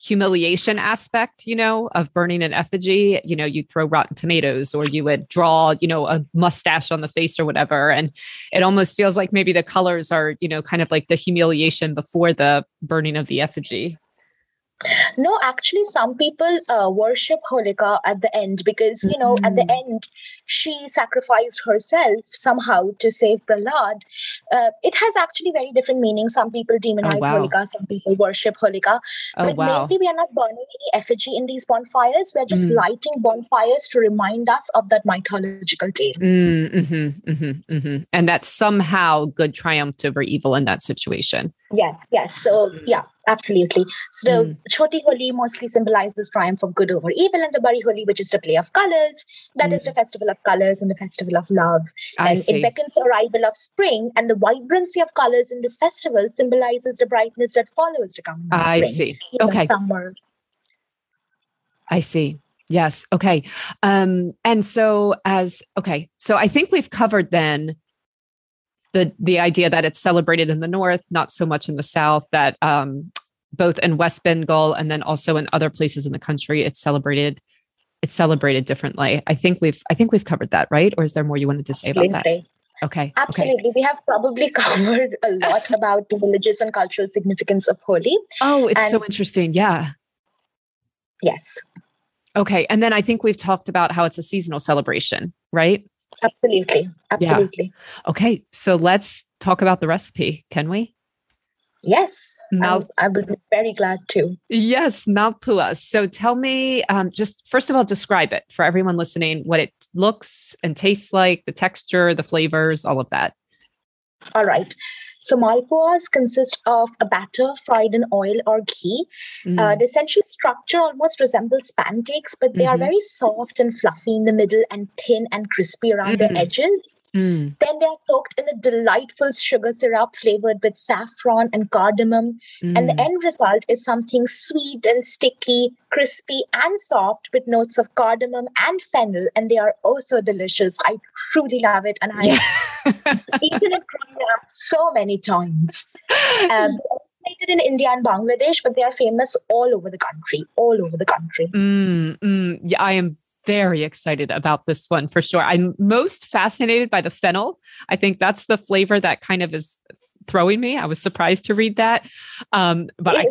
humiliation aspect, you know, of burning an effigy. You know, you throw rotten tomatoes, or you would draw, you know, a mustache on the face or whatever. And it almost feels like maybe the colors are, you know, kind of like the humiliation before the burning of the effigy. No, actually, some people worship Holika at the end because, you know, at the end, she sacrificed herself somehow to save Prahlad. It has actually very different meanings. Some people demonize Holika, some people worship Holika. Mainly, we are not burning any effigy in these bonfires. We're just lighting bonfires to remind us of that mythological day. And that's somehow good triumphed over evil in that situation. Yes. So, yeah. Absolutely. So Chhoti Holi mostly symbolizes triumph of good over evil, and the Bari Holi, which is the play of colors, that is the festival of colors and the festival of love. And it beckons the arrival of spring, and the vibrancy of colors in this festival symbolizes the brightness that follows the coming of spring. I see. Okay. Summer. I see. Yes. Okay. So I think we've covered then the idea that it's celebrated in the north, not so much in the south, that both in West Bengal and then also in other places in the country, it's celebrated differently. I think we've covered that, right? Or is there more you wanted to say about that? Okay. Absolutely. Okay. We have probably covered a lot about the religious and cultural significance of Holi. Oh, it's so interesting. Yeah. Yes. Okay. And then I think we've talked about how it's a seasonal celebration, right? Absolutely. Yeah. Okay, so let's talk about the recipe, can we? Yes, I would be very glad to. Yes, Malpuas. So tell me, just first of all, describe it for everyone listening, what it looks and tastes like, the texture, the flavors, all of that. All right. So Malpuas consist of a batter fried in oil or ghee. The essential structure almost resembles pancakes, but they are very soft and fluffy in the middle and thin and crispy around the edges. Then they are soaked in a delightful sugar syrup flavored with saffron and cardamom. And the end result is something sweet and sticky, crispy and soft with notes of cardamom and fennel. And they are oh so delicious. I truly love it. And I have eaten it growing up so many times. In India and Bangladesh, but they are famous all over the country. Yeah, I am very excited about this one for sure. I'm most fascinated by the fennel. I think that's the flavor that kind of is throwing me. I was surprised to read that. Because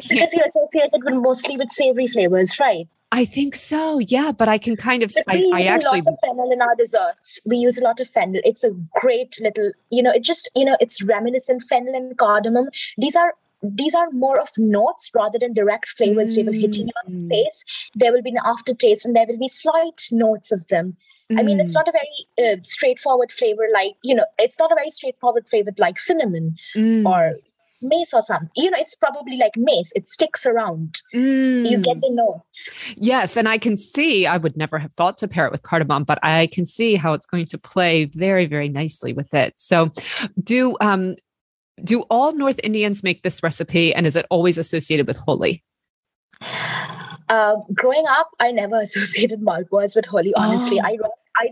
you associate it mostly with savory flavors, right? I think so. Yeah. But I can kind of, we use a lot of fennel in our desserts. We use a lot of fennel. It's a great little, it's reminiscent fennel and cardamom. These are more of notes rather than direct flavors. They will hit you on the face. There will be an aftertaste and there will be slight notes of them. I mean, it's not a very straightforward flavor like cinnamon or mace or something. It's probably like mace. It sticks around. You get the notes. Yes. And I can see, I would never have thought to pair it with cardamom, but I can see how it's going to play very, very nicely with it. So do all North Indians make this recipe, and is it always associated with Holi? Growing up, I never associated Malpuas with Holi, honestly. I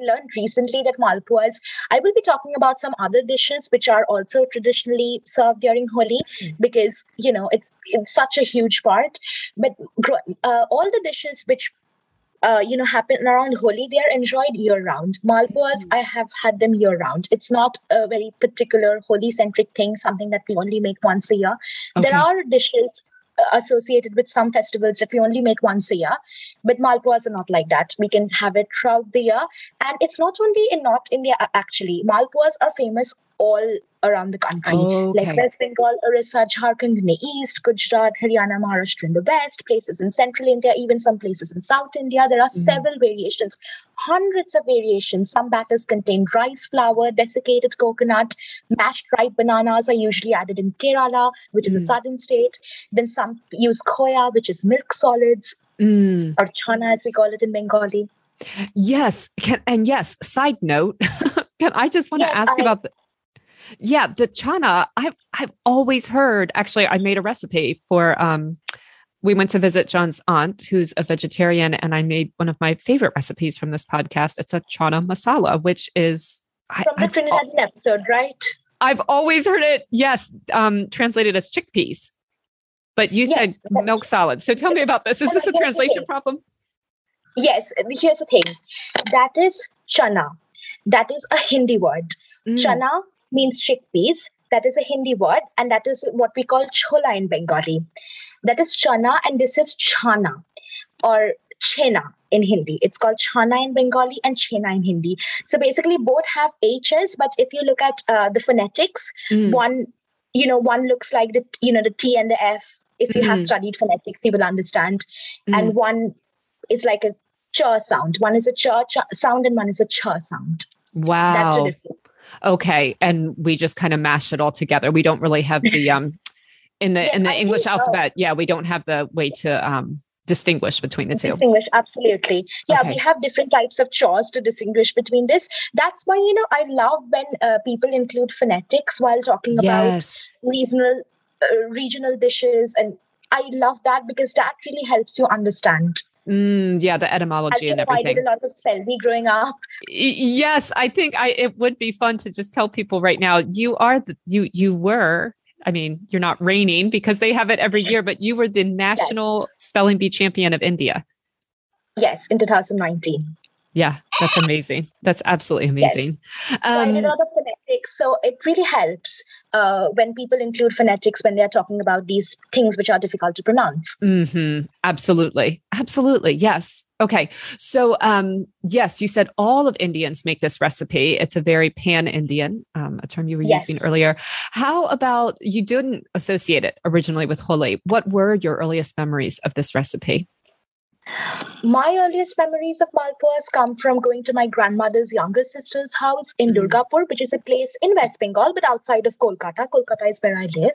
learned recently that Malpuas, I will be talking about some other dishes which are also traditionally served during Holi because, it's such a huge part. But all the dishes which happen around Holi, they are enjoyed year-round. Malpuas, I have had them year-round. It's not a very particular Holi-centric thing, something that we only make once a year. Okay. There are dishes associated with some festivals that we only make once a year, but Malpuas are not like that. We can have it throughout the year. And it's not only in North India, actually. Malpuas are famous all around the country, like West Bengal, Orissa, Jharkhand in the east, Gujarat, Haryana, Maharashtra in the west, places in central India, even some places in South India. There are several variations, hundreds of variations. Some batters contain rice flour, desiccated coconut, mashed ripe bananas are usually added in Kerala, which is a southern state. Then some use khoya, which is milk solids, or chana as we call it in Bengali. Yes. Side note, I just want to ask about the chana. I've always heard, actually, I made a recipe for, we went to visit John's aunt, who's a vegetarian, and I made one of my favorite recipes from this podcast. It's a chana masala, which is... From the Trinidadian episode, right? I've always heard it, yes, translated as chickpeas. But you said milk solids. So tell me about this. Is this a translation problem? Yes, here's the thing. That is chana. That is a Hindi word. Chana means chickpeas. That is a Hindi word, and that is what we call chola in Bengali. That is chana, and this is chana or chena in Hindi. It's called chana in Bengali and chena in Hindi. So basically both have H's, but if you look at the phonetics, one looks like the T and the F. If you have studied phonetics, you will understand. And one is like a ch sound. One is a ch sound and one is a ch sound. Wow. That's the difference. Okay. And we just kind of mash it all together. We don't really have the, in the English alphabet. Yeah. We don't have the way to, distinguish between the two. Distinguish, absolutely. Yeah, okay. We have different types of chores to distinguish between this. That's why, I love when people include phonetics while talking about regional dishes. And I love that because that really helps you understand. The etymology and everything. I did a lot of spell bee growing up. Yes, I think it would be fun to just tell people right now, you're not reigning because they have it every year, but you were the national spelling bee champion of India. Yes, in 2019. Yeah, that's amazing. That's absolutely amazing. Yes. I did a lot of phonetics, so it really helps when people include phonetics when they're talking about these things which are difficult to pronounce. Mm-hmm. Absolutely. Yes. Okay. So, yes, you said all of Indians make this recipe. It's a very pan-Indian, a term you were using earlier. How about, you didn't associate it originally with Holi. What were your earliest memories of this recipe? My earliest memories of Malpuas come from going to my grandmother's younger sister's house in Durgapur, which is a place in West Bengal, but outside of Kolkata. Kolkata is where I live.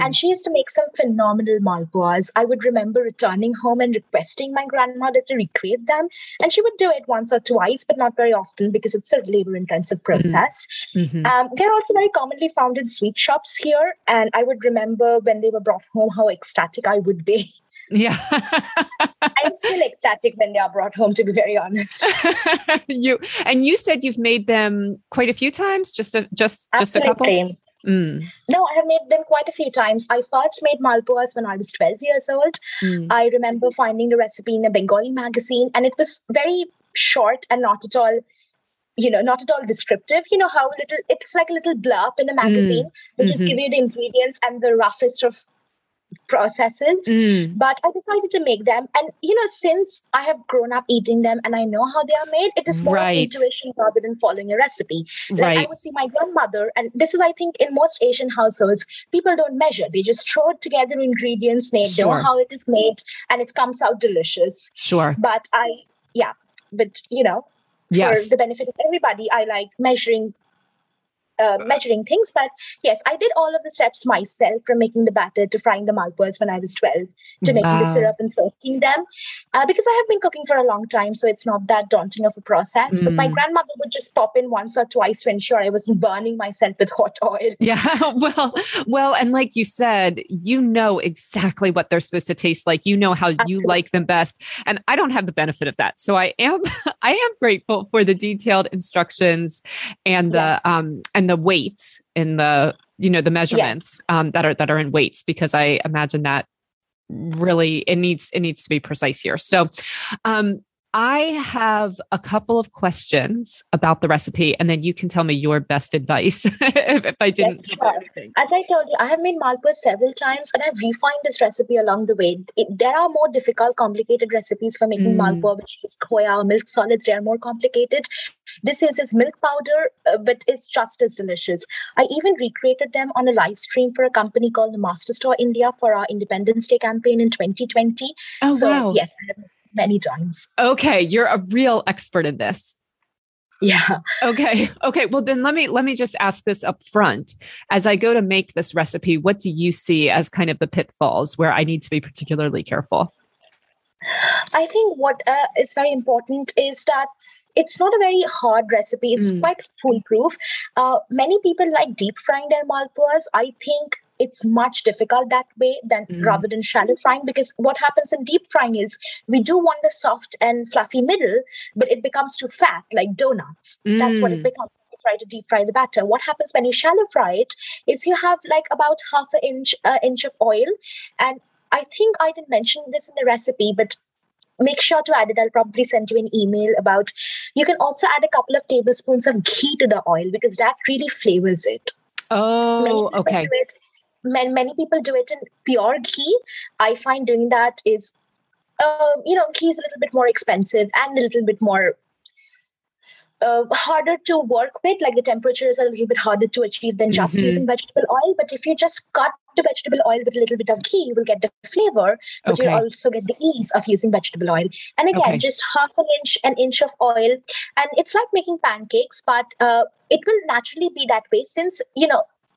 And she used to make some phenomenal Malpuas. I would remember returning home and requesting my grandmother to recreate them. And she would do it once or twice, but not very often because it's a labor-intensive process. Mm-hmm. They're also very commonly found in sweet shops here. And I would remember when they were brought home, how ecstatic I would be. Yeah. I'm still ecstatic when they are brought home, to be very honest. You said you've made them quite a few times, just a couple? No, I have made them quite a few times. I first made Malpuas when I was 12 years old. I remember finding the recipe in a Bengali magazine, and it was very short and not at all descriptive. You know how little, it's like a little blurb in a magazine, which just give you the ingredients and the roughest of processes, but I decided to make them, and since I have grown up eating them and I know how they are made, it is more of intuition rather than following a recipe. I would see my grandmother, and this is, I think, in most Asian households, people don't measure, they just throw together ingredients, they know how it is made, and it comes out delicious. But for the benefit of everybody, I like measuring things. But yes, I did all of the steps myself, from making the batter to frying the Malpuas when I was 12 to making the syrup and soaking them, because I have been cooking for a long time, so it's not that daunting of a process. But my grandmother would just pop in once or twice to ensure I wasn't burning myself with hot oil. Well, and like you said, exactly what they're supposed to taste like, how Absolutely. You like them best. And I don't have the benefit of that, so I am grateful for the detailed instructions and the weights in the measurements that are in weights, because I imagine that really it needs to be precise here. So I have a couple of questions about the recipe, and then you can tell me your best advice if I didn't. Yes, sure. As I told you, I have made Malpuas several times, and I've refined this recipe along the way. There are more difficult, complicated recipes for making Malpua, which is khoya or milk solids. They are more complicated. This uses milk powder, but it's just as delicious. I even recreated them on a live stream for a company called the Master Store India for our Independence Day campaign in 2020. Oh, so, wow. Yes, I have many times. Okay. You're a real expert in this. Yeah. Okay. Well, then let me just ask this up front. As I go to make this recipe, what do you see as kind of the pitfalls where I need to be particularly careful? I think what is very important is that it's not a very hard recipe. It's quite foolproof. Many people like deep frying their Malpuas. I think it's much difficult that way rather than shallow frying, because what happens in deep frying is we do want the soft and fluffy middle, but it becomes too fat, like donuts. That's what it becomes if you try to deep fry the batter. What happens when you shallow fry it is you have like about half an inch of oil. And I think I didn't mention this in the recipe, but make sure to add it. I'll probably send you an email about, you can also add a couple of tablespoons of ghee to the oil because that really flavors it. Oh, okay. Many people do it in pure ghee. I find doing that is, ghee is a little bit more expensive and a little bit more harder to work with. Like the temperature is a little bit harder to achieve than just using vegetable oil. But if you just cut the vegetable oil with a little bit of ghee, you will get the flavor, but you also get the ease of using vegetable oil. And again, just half an inch of oil. And it's like making pancakes, but it will naturally be that way since,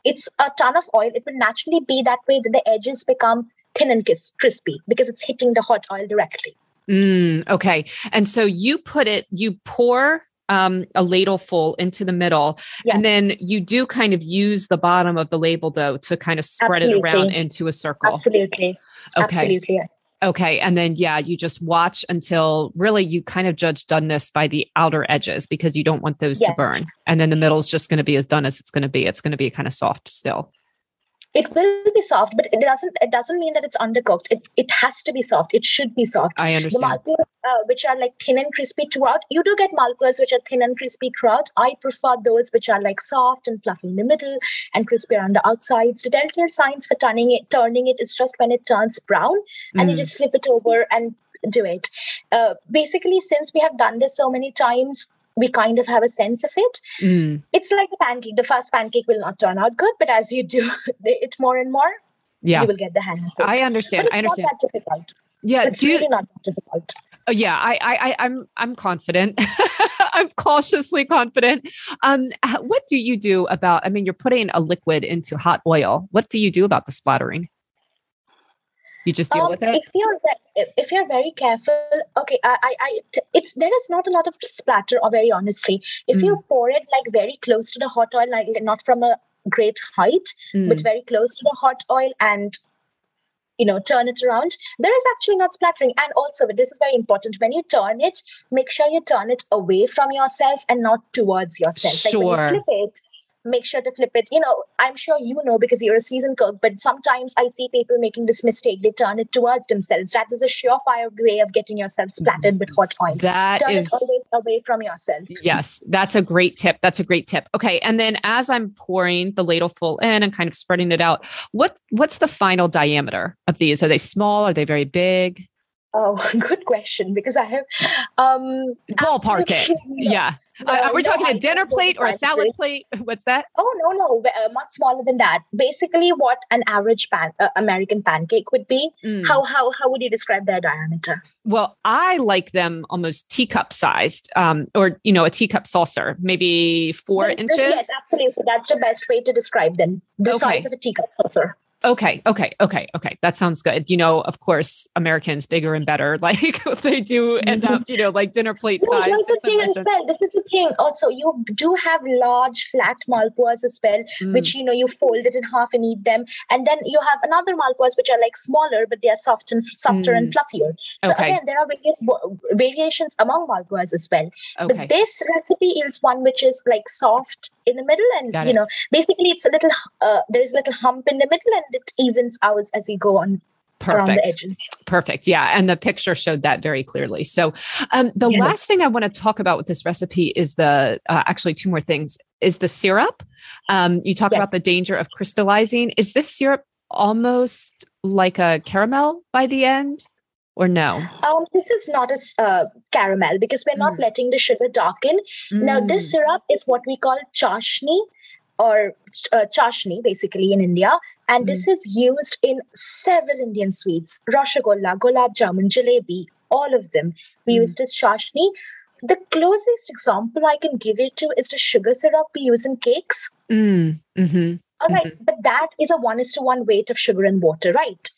it's a ton of oil. It will naturally be that way that the edges become thin and crispy because it's hitting the hot oil directly. Okay. And so you pour a ladle full into the middle, and then you do kind of use the bottom of the ladle though to kind of spread it around into a circle. Absolutely. Okay. And then, you just watch until really you kind of judge doneness by the outer edges because you don't want those to burn. And then the middle is just going to be as done as it's going to be. It's going to be kind of soft still. It will be soft, but it doesn't mean that it's undercooked. It has to be soft. It should be soft. I understand. The malpuas, which are like thin and crispy throughout. You do get malpuas, which are thin and crispy throughout. I prefer those which are like soft and fluffy in the middle and crispy around the outsides. The telltale signs for turning it is just when it turns brown and you just flip it over and do it. Basically, since we have done this so many times, we kind of have a sense of it. It's like a pancake. The first pancake will not turn out good, but as you do it more and more, you will get the hang of it. I understand. But it's not that difficult. Yeah, it's really not that difficult. Yeah, I'm confident. I'm cautiously confident. What do you do about? I mean, you're putting a liquid into hot oil. What do you do about the splattering? You just deal with it? If you're very careful, there is not a lot of splatter, or very honestly, if you pour it like very close to the hot oil, like not from a great height, but very close to the hot oil and, turn it around, there is actually not splattering. And also, this is very important, when you turn it, make sure you turn it away from yourself and not towards yourself. Sure. Like when you flip it, make sure to flip it. I'm sure because you're a seasoned cook, but sometimes I see people making this mistake. They turn it towards themselves. That is a surefire way of getting yourself splattered with hot oil. Turn it always away from yourself. Yes, that's a great tip. Okay, and then as I'm pouring the ladle full in and kind of spreading it out, what's the final diameter of these? Are they small? Are they very big? Oh, good question, because I have... Ballpark it. Yeah. Are we talking a dinner plate or a salad plate? What's that? Oh, no, much smaller than that. Basically, what an average American pancake would be. How would you describe their diameter? Well, I like them almost teacup sized, or, a teacup saucer, maybe 4 inches. Yes, absolutely. That's the best way to describe them. The size of a teacup saucer. Okay. That sounds good. Of course, Americans bigger and better. Like they do end up, like dinner plate size. This is the thing. Also, you do have large flat malpuas as well, which, you fold it in half and eat them. And then you have another malpuas, which are like smaller, but they are softer and fluffier. So again, there are various variations among malpuas as well. Okay. But this recipe is one which is like soft in the middle. And, basically it's a little, there's a little hump in the middle and it evens out as you go on around the edges. Perfect. Yeah. And the picture showed that very clearly. So the last thing I want to talk about with this recipe is actually two more things, is the syrup. You talk about the danger of crystallizing. Is this syrup almost like a caramel by the end? Or no? This is not a caramel because we're not letting the sugar darken. Now, this syrup is what we call chashni or chashni, basically, in India. And this is used in several Indian sweets. Rasgulla, gulab jamun, jalebi, all of them. We use this chashni. The closest example I can give it to is the sugar syrup we use in cakes. All right. But that is a 1:1 weight of sugar and water, right?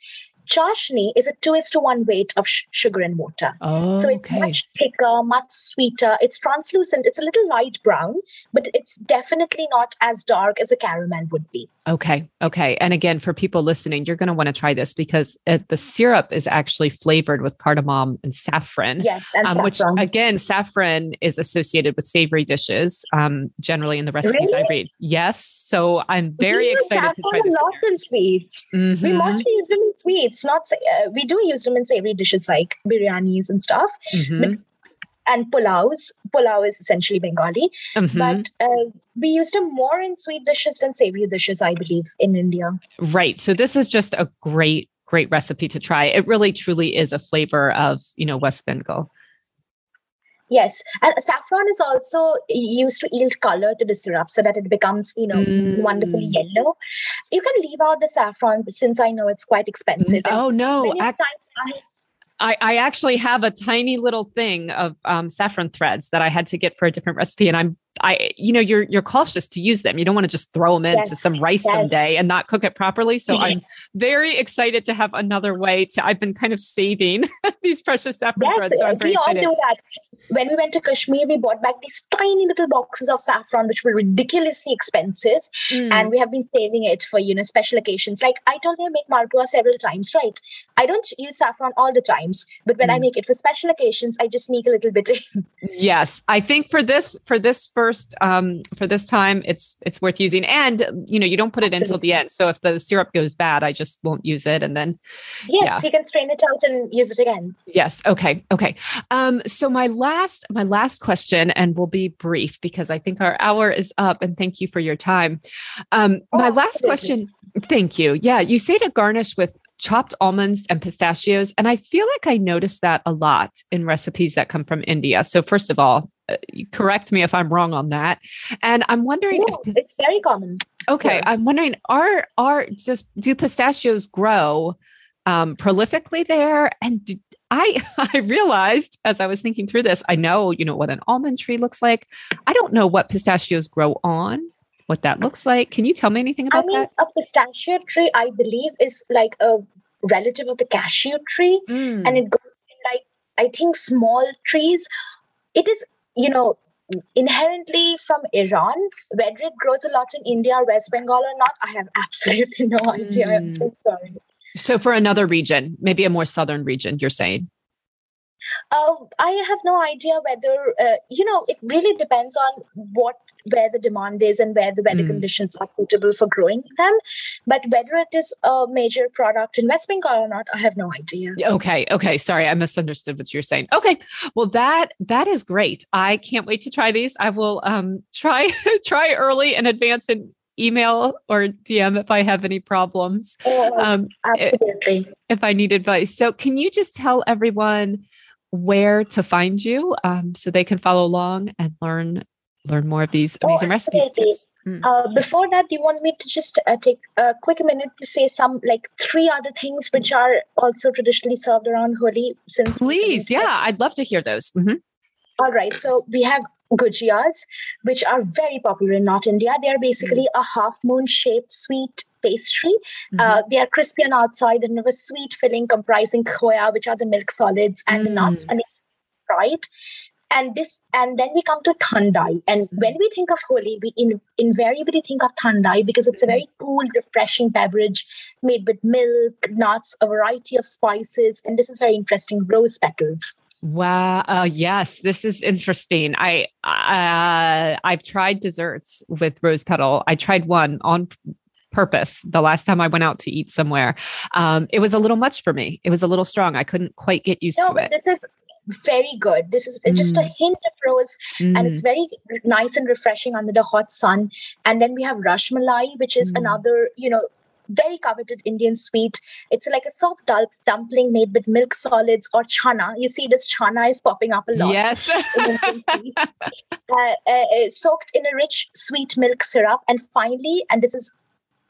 Chashni is a 2:1 weight of sugar and water. So it's much thicker, much sweeter. It's translucent. It's a little light brown, but it's definitely not as dark as a caramel would be. Okay. And again, for people listening, you're going to want to try this because the syrup is actually flavored with cardamom and saffron. Yes, and saffron. Which again, saffron is associated with savory dishes, generally in the recipes I read. Yes. So I'm very excited to try this. We use saffron a lot in sweets. We mostly use them in sweets. We do use them in savory dishes like biryanis and stuff. But and pulaus. Pulau is essentially Bengali. Mm-hmm. But we used them more in sweet dishes than savory dishes, I believe, in India. Right. So this is just a great recipe to try. It really, truly is a flavor of, West Bengal. Yes. And saffron is also used to yield color to the syrup so that it becomes, wonderfully yellow. You can leave out the saffron since I know it's quite expensive. Oh, no. I actually have a tiny little thing of saffron threads that I had to get for a different recipe. And you're cautious to use them. You don't want to just throw them into some rice someday and not cook it properly. So I'm very excited to have another way to, I've been kind of saving these precious saffron threads. So I'm very excited. We all do that. When we went to Kashmir, we bought back these tiny little boxes of saffron, which were ridiculously expensive. Mm. And we have been saving it for, special occasions. Like I told you, I make Malpuas several times, right? I don't use saffron all the times, but when I make it for special occasions, I just sneak a little bit in. Yes. I think for this time, it's worth using. And, you don't put it in until the end. So if the syrup goes bad, I just won't use it. And then. Yes, you can strain it out and use it again. Yes. Okay. So my last question, and we'll be brief because I think our hour is up, and thank you for your time. Question, thank you. Yeah. You say to garnish with chopped almonds and pistachios. And I feel like I noticed that a lot in recipes that come from India. So first of all, correct me if I'm wrong on that. And I'm wondering if it's very common. Okay. Yeah. I'm wondering, do pistachios grow prolifically there? And I realized as I was thinking through this, I know, what an almond tree looks like. I don't know what pistachios grow on, what that looks like. Can you tell me anything about that? A pistachio tree, I believe, is like a relative of the cashew tree. Mm. And it goes in small trees. It is, inherently from Iran. Whether it grows a lot in India or West Bengal or not, I have absolutely no idea. I'm so sorry. So for another region, maybe a more southern region, you're saying? I have no idea whether, it really depends on where the demand is and where the weather conditions are suitable for growing them. But whether it is a major product in West Bengal or not, I have no idea. Okay. Sorry, I misunderstood what you were saying. Okay. Well, that is great. I can't wait to try these. I will try early in advance and email or DM if I have any problems. Absolutely. If I need advice. So can you just tell everyone where to find you so they can follow along and learn more of these amazing recipes? Before that, do you want me to just take a quick minute to say some three other things which are also traditionally served around Holi? Please, I'd love to hear those. Mm-hmm. All right, so we have gujiyas, which are very popular in North India. They are basically a half moon shaped sweet pastry. Mm-hmm. They are crispy on outside and have a sweet filling comprising khoya, which are the milk solids and the nuts, and they fried. And then we come to thandai. And when we think of Holi, we invariably think of thandai because it's a very cool, refreshing beverage made with milk, nuts, a variety of spices. And this is very interesting, rose petals. Wow. Yes, this is interesting. I've tried desserts with rose petal. I tried one on purpose the last time I went out to eat somewhere. It was a little much for me. It was a little strong. I couldn't quite get used to it. This is very good. This is just a hint of rose, and it's very nice and refreshing under the hot sun. And then we have rasmalai, which is another, very coveted Indian sweet. It's like a soft dumpling made with milk solids or chana. You see, this chana is popping up a lot. Yes. Soaked in a rich sweet milk syrup. And finally, and this is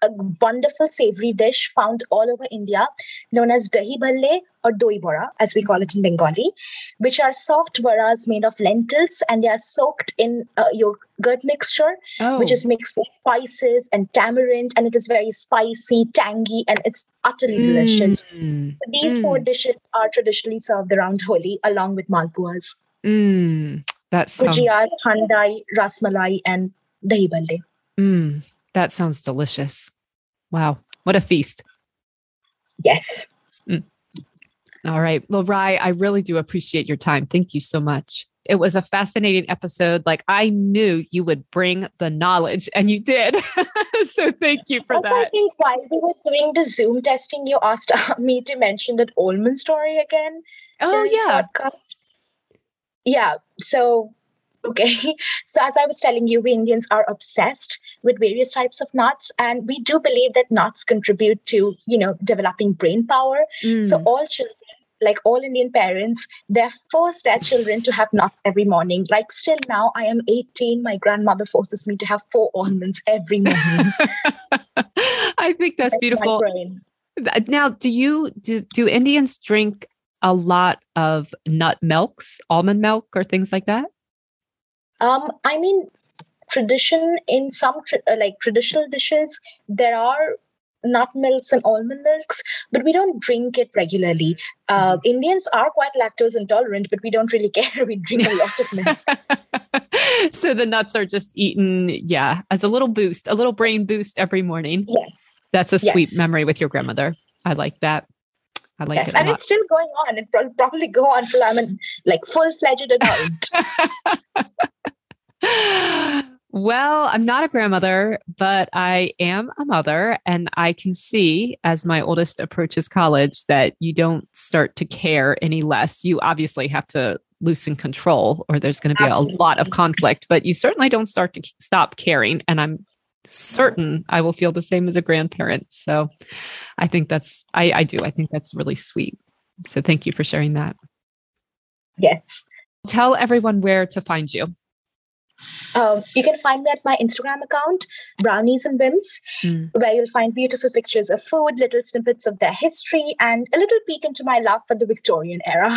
a wonderful savory dish found all over India, known as dahi bhalle or doi bora, as we call it in Bengali, which are soft varas made of lentils, and they are soaked in yogurt mixture, which is mixed with spices and tamarind, and it is very spicy, tangy, and it's utterly delicious. So these four dishes are traditionally served around Holi, along with malpuas. That sounds... Gujiyas, thandai, rasmalai, and dahi bhalle. That sounds delicious. Wow. What a feast. Yes. All right. Well, Rai, I really do appreciate your time. Thank you so much. It was a fascinating episode. I knew you would bring the knowledge, and you did. So thank you for that. I think while we were doing the Zoom testing, you asked me to mention that almond story again. Oh, yeah. Podcast. Yeah. So, okay. So as I was telling you, we Indians are obsessed with various types of knots, and we do believe that knots contribute to, you know, developing brain power. Mm. So all children, like all Indian parents, they force their children to have knots every morning. Like still now, I am 18. My grandmother forces me to have 4 almonds every morning. I think that's beautiful. Now, do Indians drink a lot of nut milks, almond milk or things like that? I mean, tradition in some like traditional dishes, there are nut milks and almond milks, but we don't drink it regularly. Indians are quite lactose intolerant, but we don't really care. We drink a lot of milk. So the nuts are just eaten, yeah, as a little boost, a little brain boost every morning. Yes. That's a sweet memory with your grandmother. I like that. I like it a lot. And it's still going on. It will probably go on until I'm like full-fledged adult. Well, I'm not a grandmother, but I am a mother. And I can see as my oldest approaches college that you don't start to care any less. You obviously have to loosen control or there's going to be a lot of conflict, but you certainly don't start to stop caring. And I'm certain I will feel the same as a grandparent. So I think that's, I do. I think that's really sweet. So thank you for sharing that. Yes. Tell everyone where to find you. You can find me at my Instagram account, Brownies and Bims, where you'll find beautiful pictures of food, little snippets of their history, and a little peek into my love for the Victorian era.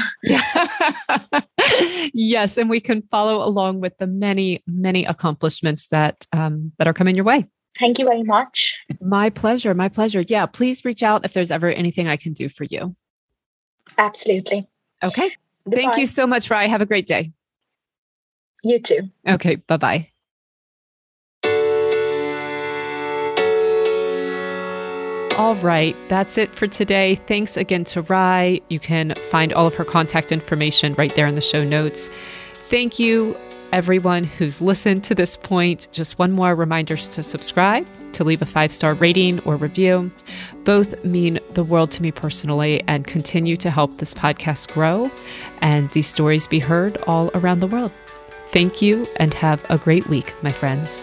Yes, and we can follow along with the many, many accomplishments that that are coming your way. Thank you very much. My pleasure. My pleasure. Yeah, please reach out if there's ever anything I can do for you. Absolutely. Okay. Goodbye. Thank you so much, Rai. Have a great day. You too. Okay. Bye-bye. All right. That's it for today. Thanks again to Rai. You can find all of her contact information right there in the show notes. Thank you, everyone who's listened to this point. Just one more reminder to subscribe, to leave a 5-star rating or review. Both mean the world to me personally and continue to help this podcast grow and these stories be heard all around the world. Thank you and have a great week, my friends.